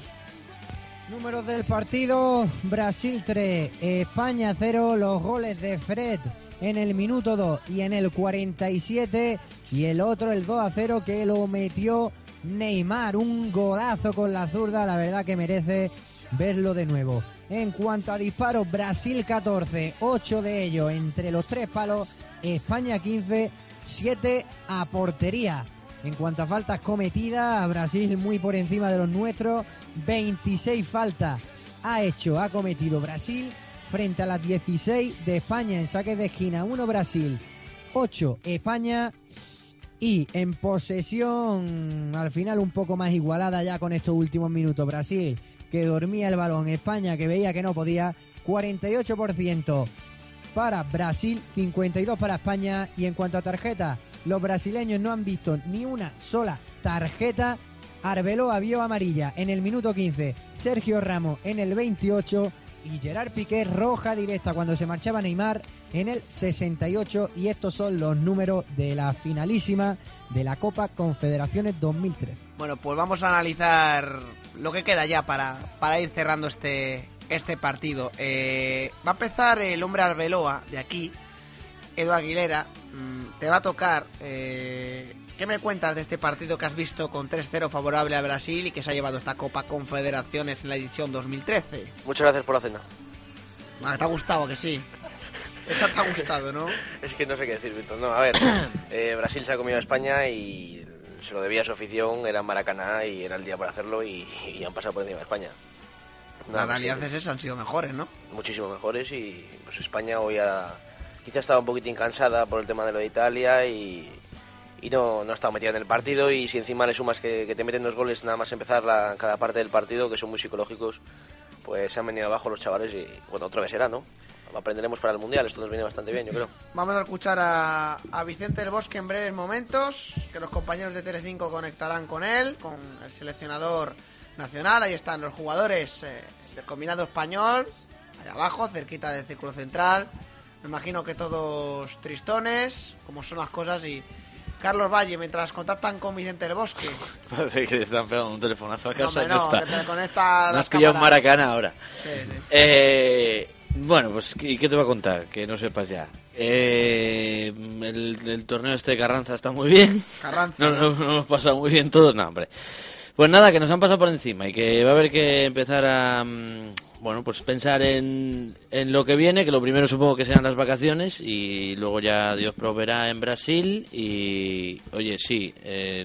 Números del partido, Brasil 3, España 0, los goles de Fred en el minuto 2 y en el 47 y el otro, el 2-0 que lo metió Neymar, un golazo con la zurda, la verdad que merece verlo de nuevo. En cuanto a disparos, Brasil 14, 8 de ellos entre los 3 palos, España 15, 7 a portería. En cuanto a faltas cometidas, Brasil muy por encima de los nuestros. 26 faltas ha cometido Brasil frente a las 16 de España. En saques de esquina, 1 Brasil, 8 España. Y en posesión, al final un poco más igualada ya con estos últimos minutos. Brasil que dormía el balón, España que veía que no podía, 48%. para Brasil, 52 para España. Y en cuanto a tarjeta, los brasileños no han visto ni una sola tarjeta. Arbeloa vio amarilla en el minuto 15, Sergio Ramos en el 28 y Gerard Piqué roja directa cuando se marchaba Neymar en el 68. Y estos son los números de la finalísima de la Copa Confederaciones 2003. Bueno, pues vamos a analizar lo que queda ya para ir cerrando este partido. Va a empezar el hombre Arbeloa de aquí, Edu Aguilera. Te va a tocar. ¿Qué me cuentas de este partido que has visto con 3-0 favorable a Brasil y que se ha llevado esta Copa Confederaciones en la edición 2013? Muchas gracias por la cena. Te ha gustado, que sí. Esa te ha gustado, ¿no? Es que no sé qué decir, Víctor. No, a ver, Brasil se ha comido a España y se lo debía a su afición, era Maracaná y era el día para hacerlo y han pasado por encima de España. Las realidades esas han sido mejores, ¿no? Muchísimo mejores y pues España hoy quizá estaba un poquitín cansada por el tema de lo de Italia y no ha estado metida en el partido, y si encima le sumas que te meten dos goles nada más empezar cada parte del partido, que son muy psicológicos, pues se han venido abajo los chavales y bueno, otra vez será, ¿no? Aprenderemos para el Mundial, esto nos viene bastante bien, yo creo. Vamos a escuchar a Vicente del Bosque en breves momentos, que los compañeros de Telecinco conectarán con él, con el seleccionador nacional. Ahí están los jugadores del combinado español, allá abajo, cerquita del círculo central. Me imagino que todos tristones, como son las cosas, y Carlos Valle, mientras contactan con Vicente del Bosque. Parece que le están pegando un telefonazo a casa. No, hombre, no, que te conecta a las cámaras. Nos pilla un Maracaná ahora. Sí, sí. Bueno, pues ¿qué te voy a contar? Que no sepas ya. El torneo este de Carranza está muy bien. Carranza. No hemos pasado muy bien todos, no, hombre. Pues nada, que nos han pasado por encima y que va a haber que empezar a... Bueno, pues pensar en lo que viene, que lo primero supongo que serán las vacaciones y luego ya Dios proveerá en Brasil. Y oye, sí,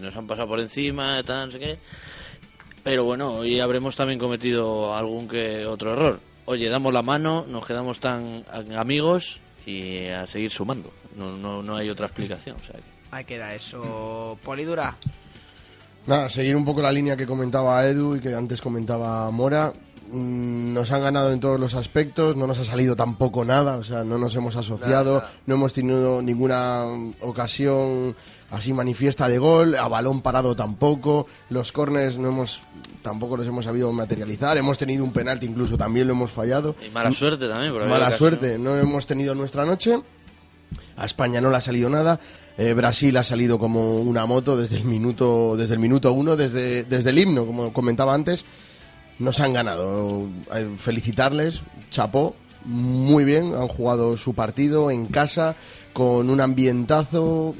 nos han pasado por encima, tal, no sé qué, pero bueno, hoy habremos también cometido algún que otro error. Oye, damos la mano, nos quedamos tan amigos y a seguir sumando. No hay otra explicación, o sea que... Ahí queda eso, Polidura. Nada, seguir un poco la línea que comentaba Edu y que antes comentaba Mora. Nos han ganado en todos los aspectos, no nos ha salido tampoco nada, o sea, no nos hemos asociado, nada. No hemos tenido ninguna ocasión así manifiesta de gol, a balón parado tampoco, los córners tampoco los hemos sabido materializar, hemos tenido un penalti incluso, también lo hemos fallado. Y mala suerte también. Mala suerte, no hemos tenido nuestra noche, a España no le ha salido nada. Brasil ha salido como una moto desde el minuto uno, desde el himno, como comentaba antes. Nos han ganado, felicitarles, chapó, muy bien, han jugado su partido en casa, con un ambientazo,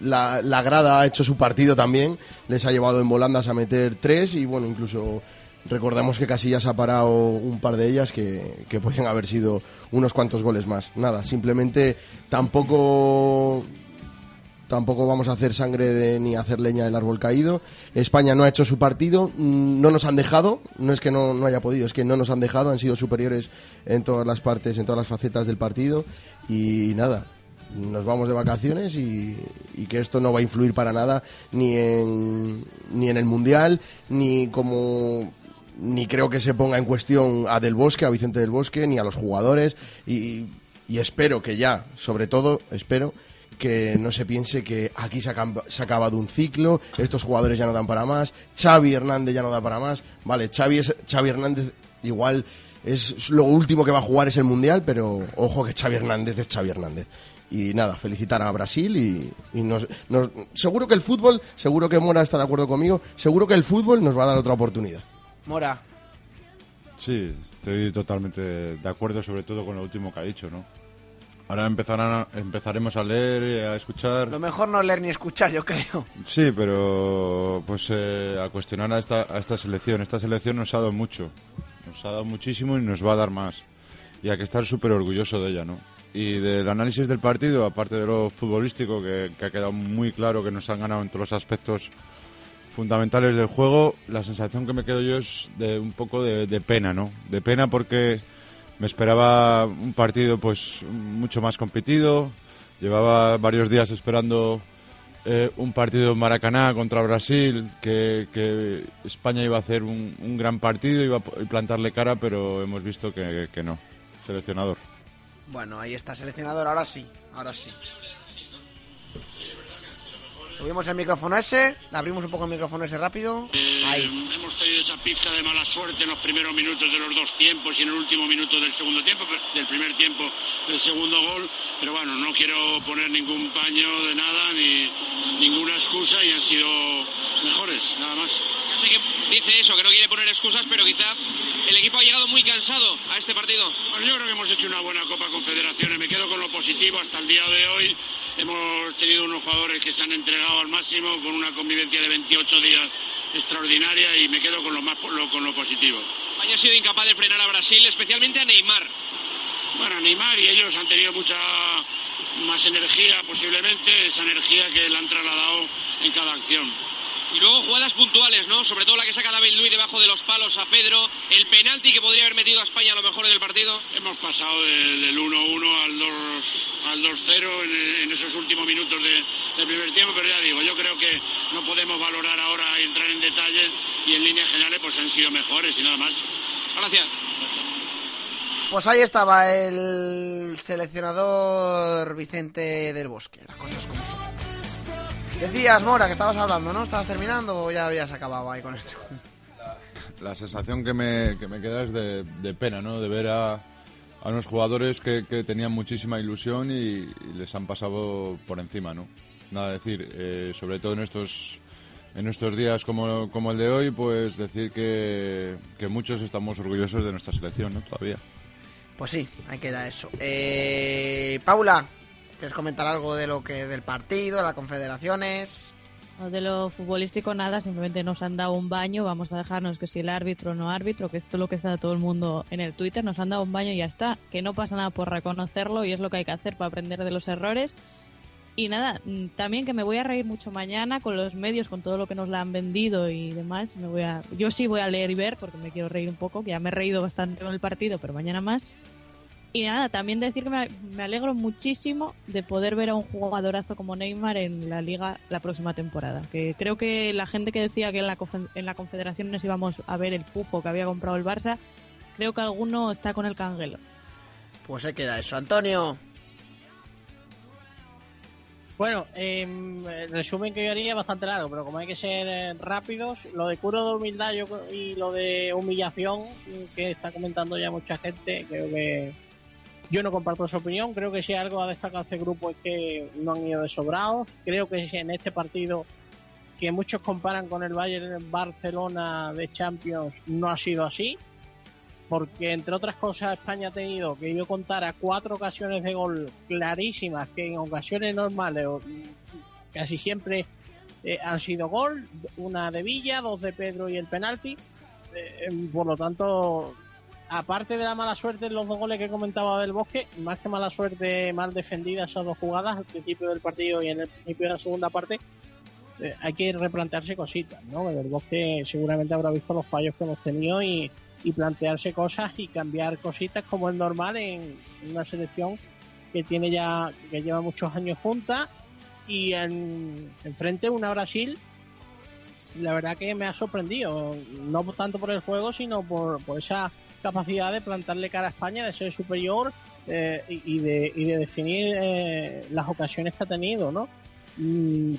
la grada ha hecho su partido también, les ha llevado en volandas a meter 3 y bueno, incluso recordamos que Casillas ha parado un par de ellas que podían haber sido unos cuantos goles más. Nada, simplemente tampoco vamos a hacer sangre ni hacer leña del árbol caído. España no ha hecho su partido, no nos han dejado, no es que no haya podido, es que no nos han dejado, han sido superiores en todas las partes, en todas las facetas del partido y nada, nos vamos de vacaciones y que esto no va a influir para nada ni en el Mundial, ni creo que se ponga en cuestión a Del Bosque, a Vicente Del Bosque, ni a los jugadores y espero que ya, sobre todo, espero que no se piense que aquí se ha acabado un ciclo, estos jugadores ya no dan para más, Xavi Hernández ya no da para más, vale, Xavi Hernández igual es lo último que va a jugar es el Mundial, pero ojo que Xavi Hernández es Xavi Hernández. Y nada, felicitar a Brasil y nos seguro que el fútbol, seguro que Mora está de acuerdo conmigo, seguro que el fútbol nos va a dar otra oportunidad. Mora. Sí, estoy totalmente de acuerdo, sobre todo con lo último que ha dicho, ¿no? Ahora empezaremos a leer, a escuchar... Lo mejor no leer ni escuchar, yo creo. Sí, pero pues a cuestionar a esta selección. Esta selección nos ha dado mucho. Nos ha dado muchísimo y nos va a dar más. Y hay que estar súper orgulloso de ella, ¿no? Y del análisis del partido, aparte de lo futbolístico, que ha quedado muy claro que nos han ganado en todos los aspectos fundamentales del juego, la sensación que me quedo yo es de un poco de pena, ¿no? De pena porque... Me esperaba un partido pues mucho más competido, llevaba varios días esperando un partido en Maracaná contra Brasil, que España iba a hacer un gran partido, iba a plantarle cara, pero hemos visto que no. Seleccionador. Bueno, ahí está seleccionador, ahora sí, ahora sí. Subimos el micrófono ese, abrimos un poco el micrófono ese rápido. Ahí. Hemos tenido esa pizca de mala suerte en los primeros minutos de los dos tiempos y en el último minuto del segundo tiempo, del primer tiempo, del segundo gol. Pero bueno, no quiero poner ningún paño de nada ni ninguna excusa y han sido mejores, nada más. Ya sé que dice eso, que no quiere poner excusas, pero quizá el equipo ha llegado muy cansado a este partido. Bueno, yo creo que hemos hecho una buena Copa Confederaciones. Me quedo con lo positivo hasta el día de hoy. Hemos tenido unos jugadores que se han entregado al máximo con una convivencia de 28 días extraordinaria y me quedo con lo positivo. España ha sido incapaz de frenar a Brasil, especialmente a Neymar. Bueno, a Neymar y ellos han tenido mucha más energía posiblemente, esa energía que le han trasladado en cada acción. Y luego jugadas puntuales, ¿no? Sobre todo la que saca David Luiz debajo de los palos a Pedro, el penalti que podría haber metido a España a lo mejor en el partido. Hemos pasado del 1-1 al 2-0 en esos últimos minutos del primer tiempo, pero ya digo, yo creo que no podemos valorar ahora, entrar en detalle y en líneas generales pues han sido mejores y nada más. Gracias. Pues ahí estaba el seleccionador Vicente del Bosque, las cosas como son. Decías, Mora, que estabas hablando, ¿no? ¿Estabas terminando o ya habías acabado ahí con esto? La sensación que me queda es de pena, ¿no? De ver a unos jugadores que tenían muchísima ilusión y les han pasado por encima, ¿no? Nada, decir, sobre todo en estos días como el de hoy, pues decir que muchos estamos orgullosos de nuestra selección, ¿no? Todavía. Pues sí, ahí queda eso. Paula, ¿quieres comentar algo de lo que del partido, de las confederaciones? De lo futbolístico nada, simplemente nos han dado un baño, vamos a dejarnos que si el árbitro o no árbitro, que esto es lo que está todo el mundo en el Twitter, nos han dado un baño y ya está, que no pasa nada por reconocerlo y es lo que hay que hacer para aprender de los errores. Y nada, también que me voy a reír mucho mañana con los medios, con todo lo que nos la han vendido y demás. Yo sí voy a leer y ver porque me quiero reír un poco, que ya me he reído bastante con el partido, pero mañana más. Y nada, también decir que me alegro muchísimo de poder ver a un jugadorazo como Neymar en la Liga la próxima temporada. Que creo que la gente que decía que en la Confederación nos íbamos a ver el pujo que había comprado el Barça, creo que alguno está con el canguelo. Pues se queda eso, Antonio. Bueno, el resumen que yo haría es bastante largo, pero como hay que ser rápidos, lo de cura de humildad y lo de humillación que está comentando ya mucha gente, creo que... Yo no comparto su opinión, creo que si algo a destacar este grupo es que no han ido de sobrados. Creo que en este partido, que muchos comparan con el Bayern Barcelona de Champions, no ha sido así. Porque, entre otras cosas, España ha tenido que yo contara 4 ocasiones de gol clarísimas, que en ocasiones normales casi siempre han sido gol. Una de Villa, 2 de Pedro y el penalti. Por lo tanto... Aparte de la mala suerte en los 2 goles que comentaba del Bosque, más que mala suerte, mal defendidas esas 2 jugadas al principio del partido y en el principio de la segunda parte, hay que replantearse cositas, ¿no? El Bosque seguramente habrá visto los fallos que hemos tenido y plantearse cosas y cambiar cositas como es normal en una selección que lleva muchos años junta y enfrente una Brasil. La verdad que me ha sorprendido, no tanto por el juego, sino por esa capacidad de plantarle cara a España, de ser superior y de definir las ocasiones que ha tenido, ¿no?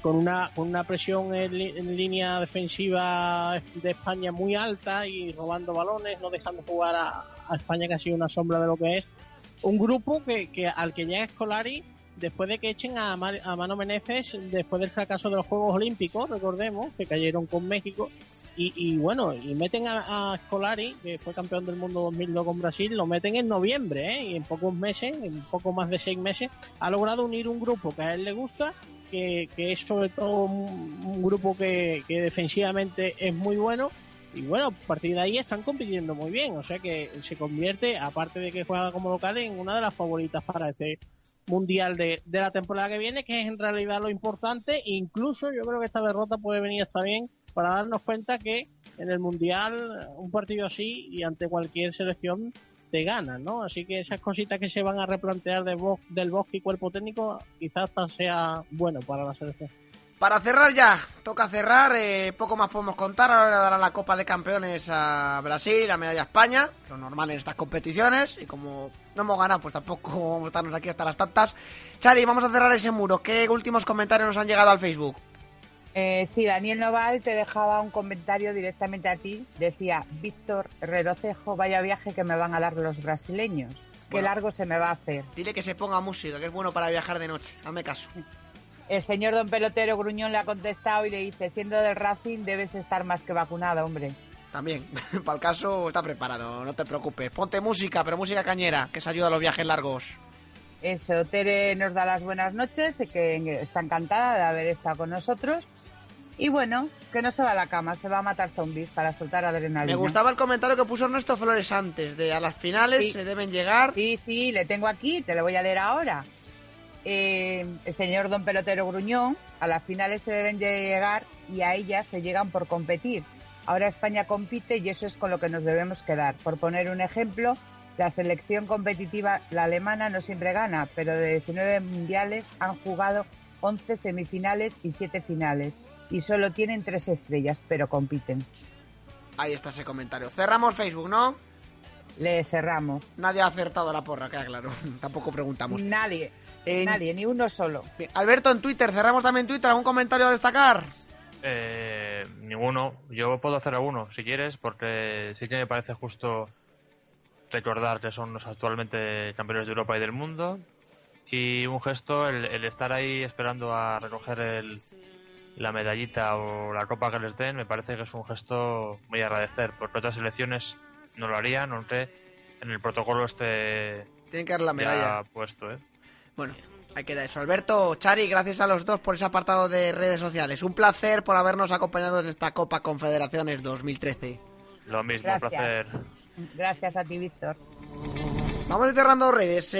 Con una presión en línea defensiva de España muy alta y robando balones, no dejando jugar a España, que ha sido una sombra de lo que es. Un grupo que al que llega Scolari, después de que echen a Mano Menezes, después del fracaso de los Juegos Olímpicos, recordemos, que cayeron con México, y bueno, y meten a Scolari, que fue campeón del mundo 2002 con Brasil, lo meten en noviembre, y en pocos meses, en poco más de 6 meses, ha logrado unir un grupo que a él le gusta, que es sobre todo un grupo que defensivamente es muy bueno, y bueno, a partir de ahí están compitiendo muy bien, o sea que se convierte, aparte de que juega como local, en una de las favoritas para este mundial de la temporada que viene, que es en realidad lo importante. Incluso yo creo que esta derrota puede venir hasta bien para darnos cuenta que en el mundial un partido así y ante cualquier selección te gana, ¿no? Así que esas cositas que se van a replantear del Bosque y cuerpo técnico quizás hasta sea bueno para la selección. Para cerrar ya, toca cerrar, poco más podemos contar. Ahora dará la Copa de Campeones a Brasil, la medalla a España, lo normal en estas competiciones, y como no hemos ganado, pues tampoco vamos a estarnos aquí hasta las tantas. Chari, vamos a cerrar ese muro. ¿Qué últimos comentarios nos han llegado al Facebook? Sí, Daniel Noval te dejaba un comentario directamente a ti. Decía, Víctor Rerocejo, vaya viaje que me van a dar los brasileños. Qué largo se me va a hacer. Dile que se ponga música, que es bueno para viajar de noche. Hazme caso. El señor Don Pelotero Gruñón le ha contestado y le dice, siendo del Racing debes estar más que vacunado, hombre. También, para el caso está preparado, no te preocupes. Ponte música, pero música cañera, que se ayuda a los viajes largos. Eso, Tere nos da las buenas noches, que está encantada de haber estado con nosotros. Y bueno, que no se va a la cama, se va a matar zombies para soltar adrenalina. Me gustaba el comentario que puso Ernesto Flores antes, de a las finales sí, se deben llegar. Sí, sí, le tengo aquí, te lo voy a leer ahora. El señor Don Pelotero Gruñón, a las finales se deben llegar y a ellas se llegan por competir. Ahora España compite y eso es con lo que nos debemos quedar. Por poner un ejemplo, la selección competitiva, la alemana, no siempre gana, pero de 19 mundiales han jugado 11 semifinales y 7 finales. Y solo tienen 3 estrellas, pero compiten. Ahí está ese comentario. Cerramos Facebook, ¿no? Le cerramos. Nadie ha acertado la porra, queda claro. Tampoco preguntamos. Nadie. Nadie, ni uno solo. Bien. Alberto, en Twitter, cerramos también Twitter. ¿Algún comentario a destacar? Ninguno. Yo puedo hacer alguno, si quieres, porque sí que me parece justo recordar que son los actualmente campeones de Europa y del mundo. Y un gesto, el estar ahí esperando a recoger la medallita o la copa que les den, me parece que es un gesto muy agradecer, porque otras selecciones no lo harían, no entré en el protocolo este. Tienen que dar la medalla puesto, ¿eh? Bueno, ahí queda eso. Alberto, Chari, gracias a los dos por ese apartado de redes sociales. Un placer por habernos acompañado en esta Copa Confederaciones 2013. Lo mismo, gracias. Un placer. Gracias a ti, Víctor. Vamos cerrando redes.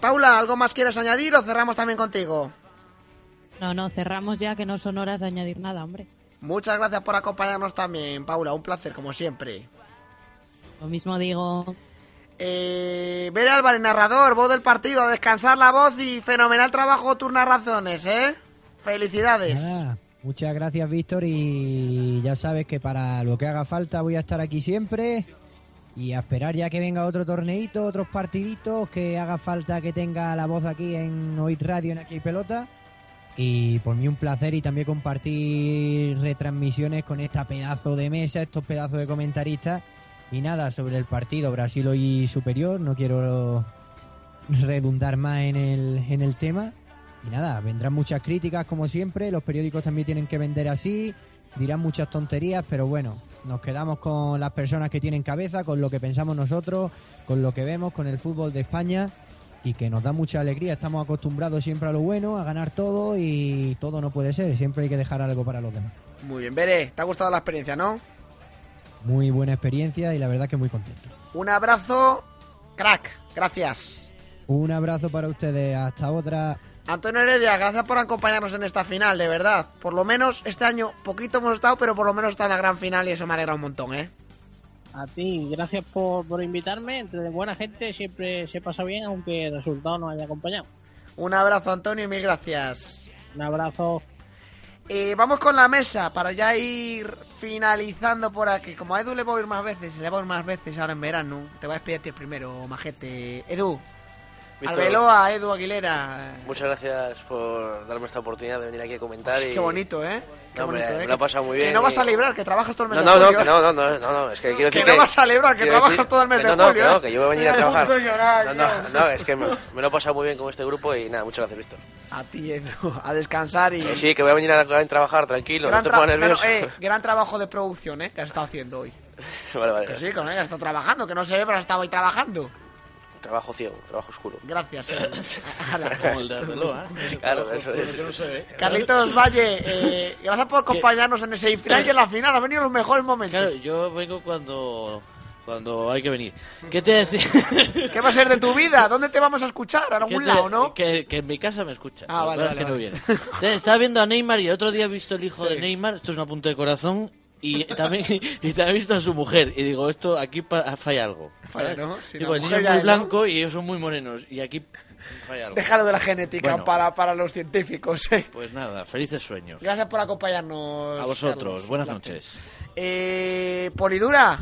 Paula, ¿algo más quieres añadir o cerramos también contigo? No, cerramos ya, que no son horas de añadir nada, hombre. Muchas gracias por acompañarnos también, Paula. Un placer, como siempre. Lo mismo digo. Ver Álvarez, narrador, voz del partido, a descansar la voz y fenomenal trabajo, tus narraciones, ¿eh? Felicidades. Nada, muchas gracias, Víctor, y ya sabes que para lo que haga falta voy a estar aquí siempre y a esperar ya que venga otro torneito, otros partiditos, que haga falta que tenga la voz aquí en Oid Radio, en Aquí hay Pelota. Y por mí un placer y también compartir retransmisiones con esta pedazo de mesa, estos pedazos de comentaristas. Y nada, sobre el partido Brasil hoy superior, no quiero redundar más en el tema. Y nada, vendrán muchas críticas como siempre, los periódicos también tienen que vender así, dirán muchas tonterías, pero bueno, nos quedamos con las personas que tienen cabeza, con lo que pensamos nosotros, con lo que vemos, con el fútbol de España. Y que nos da mucha alegría, estamos acostumbrados siempre a lo bueno, a ganar todo y todo no puede ser, siempre hay que dejar algo para los demás. Muy bien, Bere, te ha gustado la experiencia, ¿no? Muy buena experiencia y la verdad que muy contento. Un abrazo, crack, gracias. Un abrazo para ustedes, hasta otra. Antonio Heredia, gracias por acompañarnos en esta final, de verdad. Por lo menos este año poquito hemos estado, pero por lo menos está en la gran final y eso me alegra un montón, ¿eh? A ti, gracias por invitarme. Entre buena gente siempre se pasa bien, aunque el resultado no haya acompañado. Un abrazo, Antonio, y mil gracias. Un abrazo. Vamos con la mesa para ya ir finalizando por aquí. Como a Edu le voy a ir más veces, le voy a ir más veces ahora en verano. Te voy a despedir primero, majete. Edu, Arbeloa, Edu Aguilera. Muchas gracias por darme esta oportunidad de venir aquí a comentar. Pues y... Qué bonito, ¿eh? No, hombre, bonito, ¿eh? Me lo ha pasado muy bien. Y no vas a librar, que trabajas todo el mes de julio. No, es que quiero decir que no vas a librar, que trabajas todo el mes de julio. No, que yo voy a venir a trabajar. No, es que me lo he pasado muy bien con este grupo y nada, muchas gracias, Víctor. A ti, Edu, a descansar y... Sí, que voy a venir a trabajar, tranquilo, no te pongas nervioso. Gran trabajo de producción, que has estado haciendo hoy. Vale. Que sí, que has estado trabajando, que no se ve, pero has estado hoy trabajando. Trabajo ciego, trabajo oscuro. Gracias, como el de Arbeloa, ¿eh? Claro, eso es. No se ve. Carlitos Valle, gracias por acompañarnos en ese final y en la final. Han venido los mejores momentos. Claro, yo vengo cuando hay que venir. ¿Qué te decía? ¿Qué va a ser de tu vida? ¿Dónde te vamos a escuchar? ¿A algún lado, no? Que en mi casa me escucha. Ah, vale. No, estaba viendo a Neymar y otro día he visto el hijo de Neymar. Esto es un apunte de corazón. Y también he visto a su mujer. Y digo, esto aquí falla algo. Falla, ¿no? Si digo, el niño es muy blanco y ellos son muy morenos. Y aquí Déjalo de la genética, bueno, para los científicos, ¿eh? Pues nada, felices sueños. Gracias por acompañarnos. A vosotros, Carlos, buenas noches. Polidura,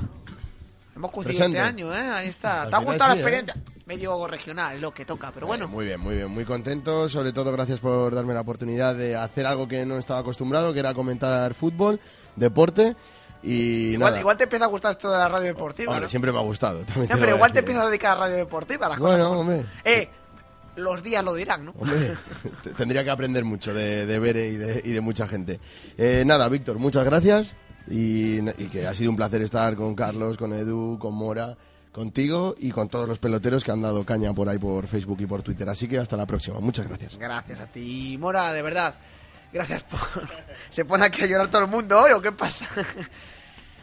hemos cumplido este año, ¿eh? Ahí está. ¿Te ha gustado la experiencia? Medio regional, lo que toca, pero bueno. Muy bien, muy bien, muy contento. Sobre todo, gracias por darme la oportunidad de hacer algo que no estaba acostumbrado, que era comentar fútbol, deporte. Y igual te empieza a gustar esto de la radio deportiva. Hombre, ¿no? Siempre me ha gustado. No, pero igual te empiezas a dedicar a la radio deportiva. Las cosas, hombre. Los días lo dirán, ¿no? Hombre, tendría que aprender mucho de ver y de mucha gente. Víctor, muchas gracias. Y que ha sido un placer estar con Carlos, con Edu, con Mora, contigo y con todos los peloteros que han dado caña por ahí por Facebook y por Twitter. Así que hasta la próxima. Muchas gracias. Gracias a ti, Mora, de verdad. Gracias por... Se pone aquí a llorar todo el mundo hoy, ¿o qué pasa?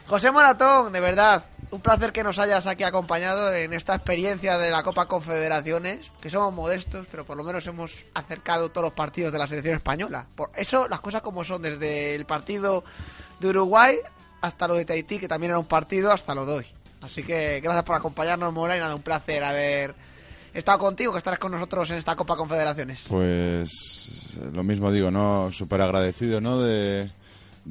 José Moratón, de verdad, un placer que nos hayas aquí acompañado en esta experiencia de la Copa Confederaciones, que somos modestos, pero por lo menos hemos acercado todos los partidos de la selección española. Por eso, las cosas como son, desde el partido de Uruguay hasta lo de Tahití, que también era un partido, hasta lo de hoy. Así que gracias por acompañarnos, Mora, y nada, un placer haber... He estado contigo, que estarás con nosotros en esta Copa Confederaciones. Pues lo mismo digo, ¿no? Súper agradecido, ¿no? De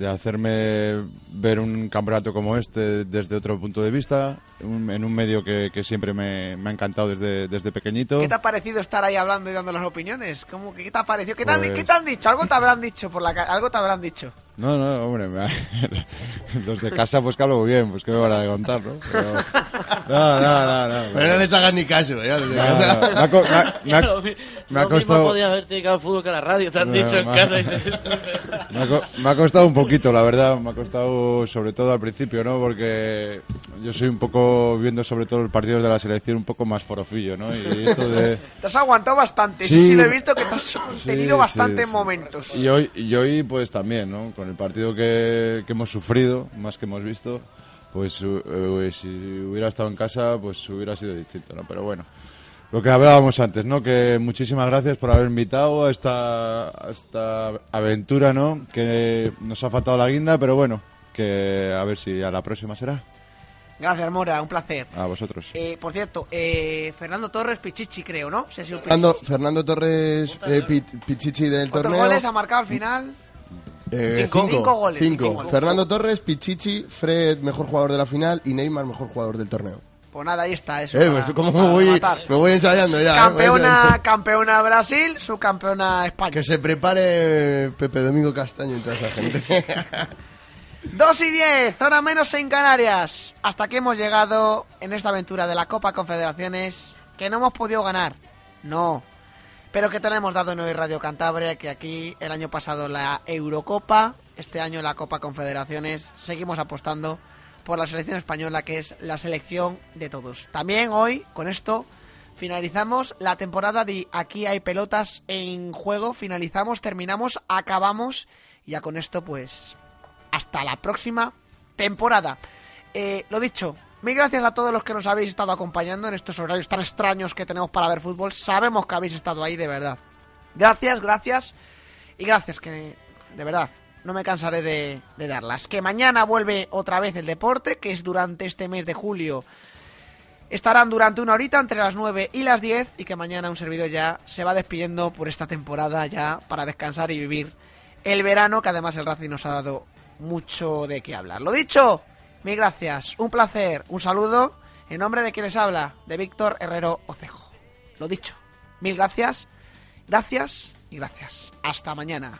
hacerme ver un campeonato como este desde otro punto de vista, en un medio que siempre me ha encantado desde pequeñito. ¿Qué te ha parecido estar ahí hablando y dando las opiniones? ¿Cómo, qué te ha parecido? ¿Qué te han dicho? ¿Algo te habrán dicho por la algo te habrán dicho? No, hombre, los de casa pues que hablo bien, pues que me van a contar, ¿no? Pero... No. Pero no les hagas ni caso, ¿eh? Me ha costado... No podías haberte dedicado al fútbol que a la radio, te han dicho en casa. Me ha costado un poquito, la verdad, me ha costado sobre todo al principio, ¿no? Porque yo soy un poco, viendo sobre todo los partidos de la selección, un poco más forofillo, ¿no? Y esto de... Te has aguantado bastante, sí lo he visto que te has tenido bastantes momentos. Y hoy pues también, ¿no? Con el partido que hemos sufrido, más que hemos visto, pues si hubiera estado en casa, pues hubiera sido distinto, ¿no? Pero bueno, lo que hablábamos antes, ¿no? Que muchísimas gracias por haber invitado a esta aventura, ¿no? Que nos ha faltado la guinda, pero bueno, que a ver si a la próxima será. Gracias, Mora, un placer. A vosotros. Por cierto, Fernando Torres, Pichichi, creo, ¿no? Fernando Torres, Pichichi del torneo. ¿Cuántos goles ha marcado al final? 5 goles. 5. Fernando Torres, Pichichi, Fred, mejor jugador de la final, y Neymar, mejor jugador del torneo. Pues nada, ahí está eso. Pues, ¿cómo me voy ensayando ya? Campeona Brasil, subcampeona España. Que se prepare Pepe Domingo Castaño y toda esa gente. 2:10, hora menos en Canarias. Hasta aquí hemos llegado en esta aventura de la Copa Confederaciones, que no hemos podido ganar. No. Pero que te la hemos dado en Hoy Radio Cantabria, que aquí el año pasado la Eurocopa, este año la Copa Confederaciones, seguimos apostando por la selección española, que es la selección de todos. También hoy, con esto, finalizamos la temporada de Aquí hay pelotas en juego, finalizamos, terminamos, acabamos, y ya con esto, pues, hasta la próxima temporada. Lo dicho. Mil gracias a todos los que nos habéis estado acompañando en estos horarios tan extraños que tenemos para ver fútbol. Sabemos que habéis estado ahí, de verdad. Gracias, que de verdad no me cansaré de darlas. Que mañana vuelve otra vez el deporte, que es durante este mes de julio. Estarán durante una horita entre las 9 y las 10, y que mañana un servidor ya se va despidiendo por esta temporada ya para descansar y vivir el verano, que además el Racing nos ha dado mucho de qué hablar. Lo dicho... Mil gracias, un placer, un saludo, en nombre de quien les habla, de Víctor Herrero Ocejo. Lo dicho, mil gracias, gracias y gracias. Hasta mañana.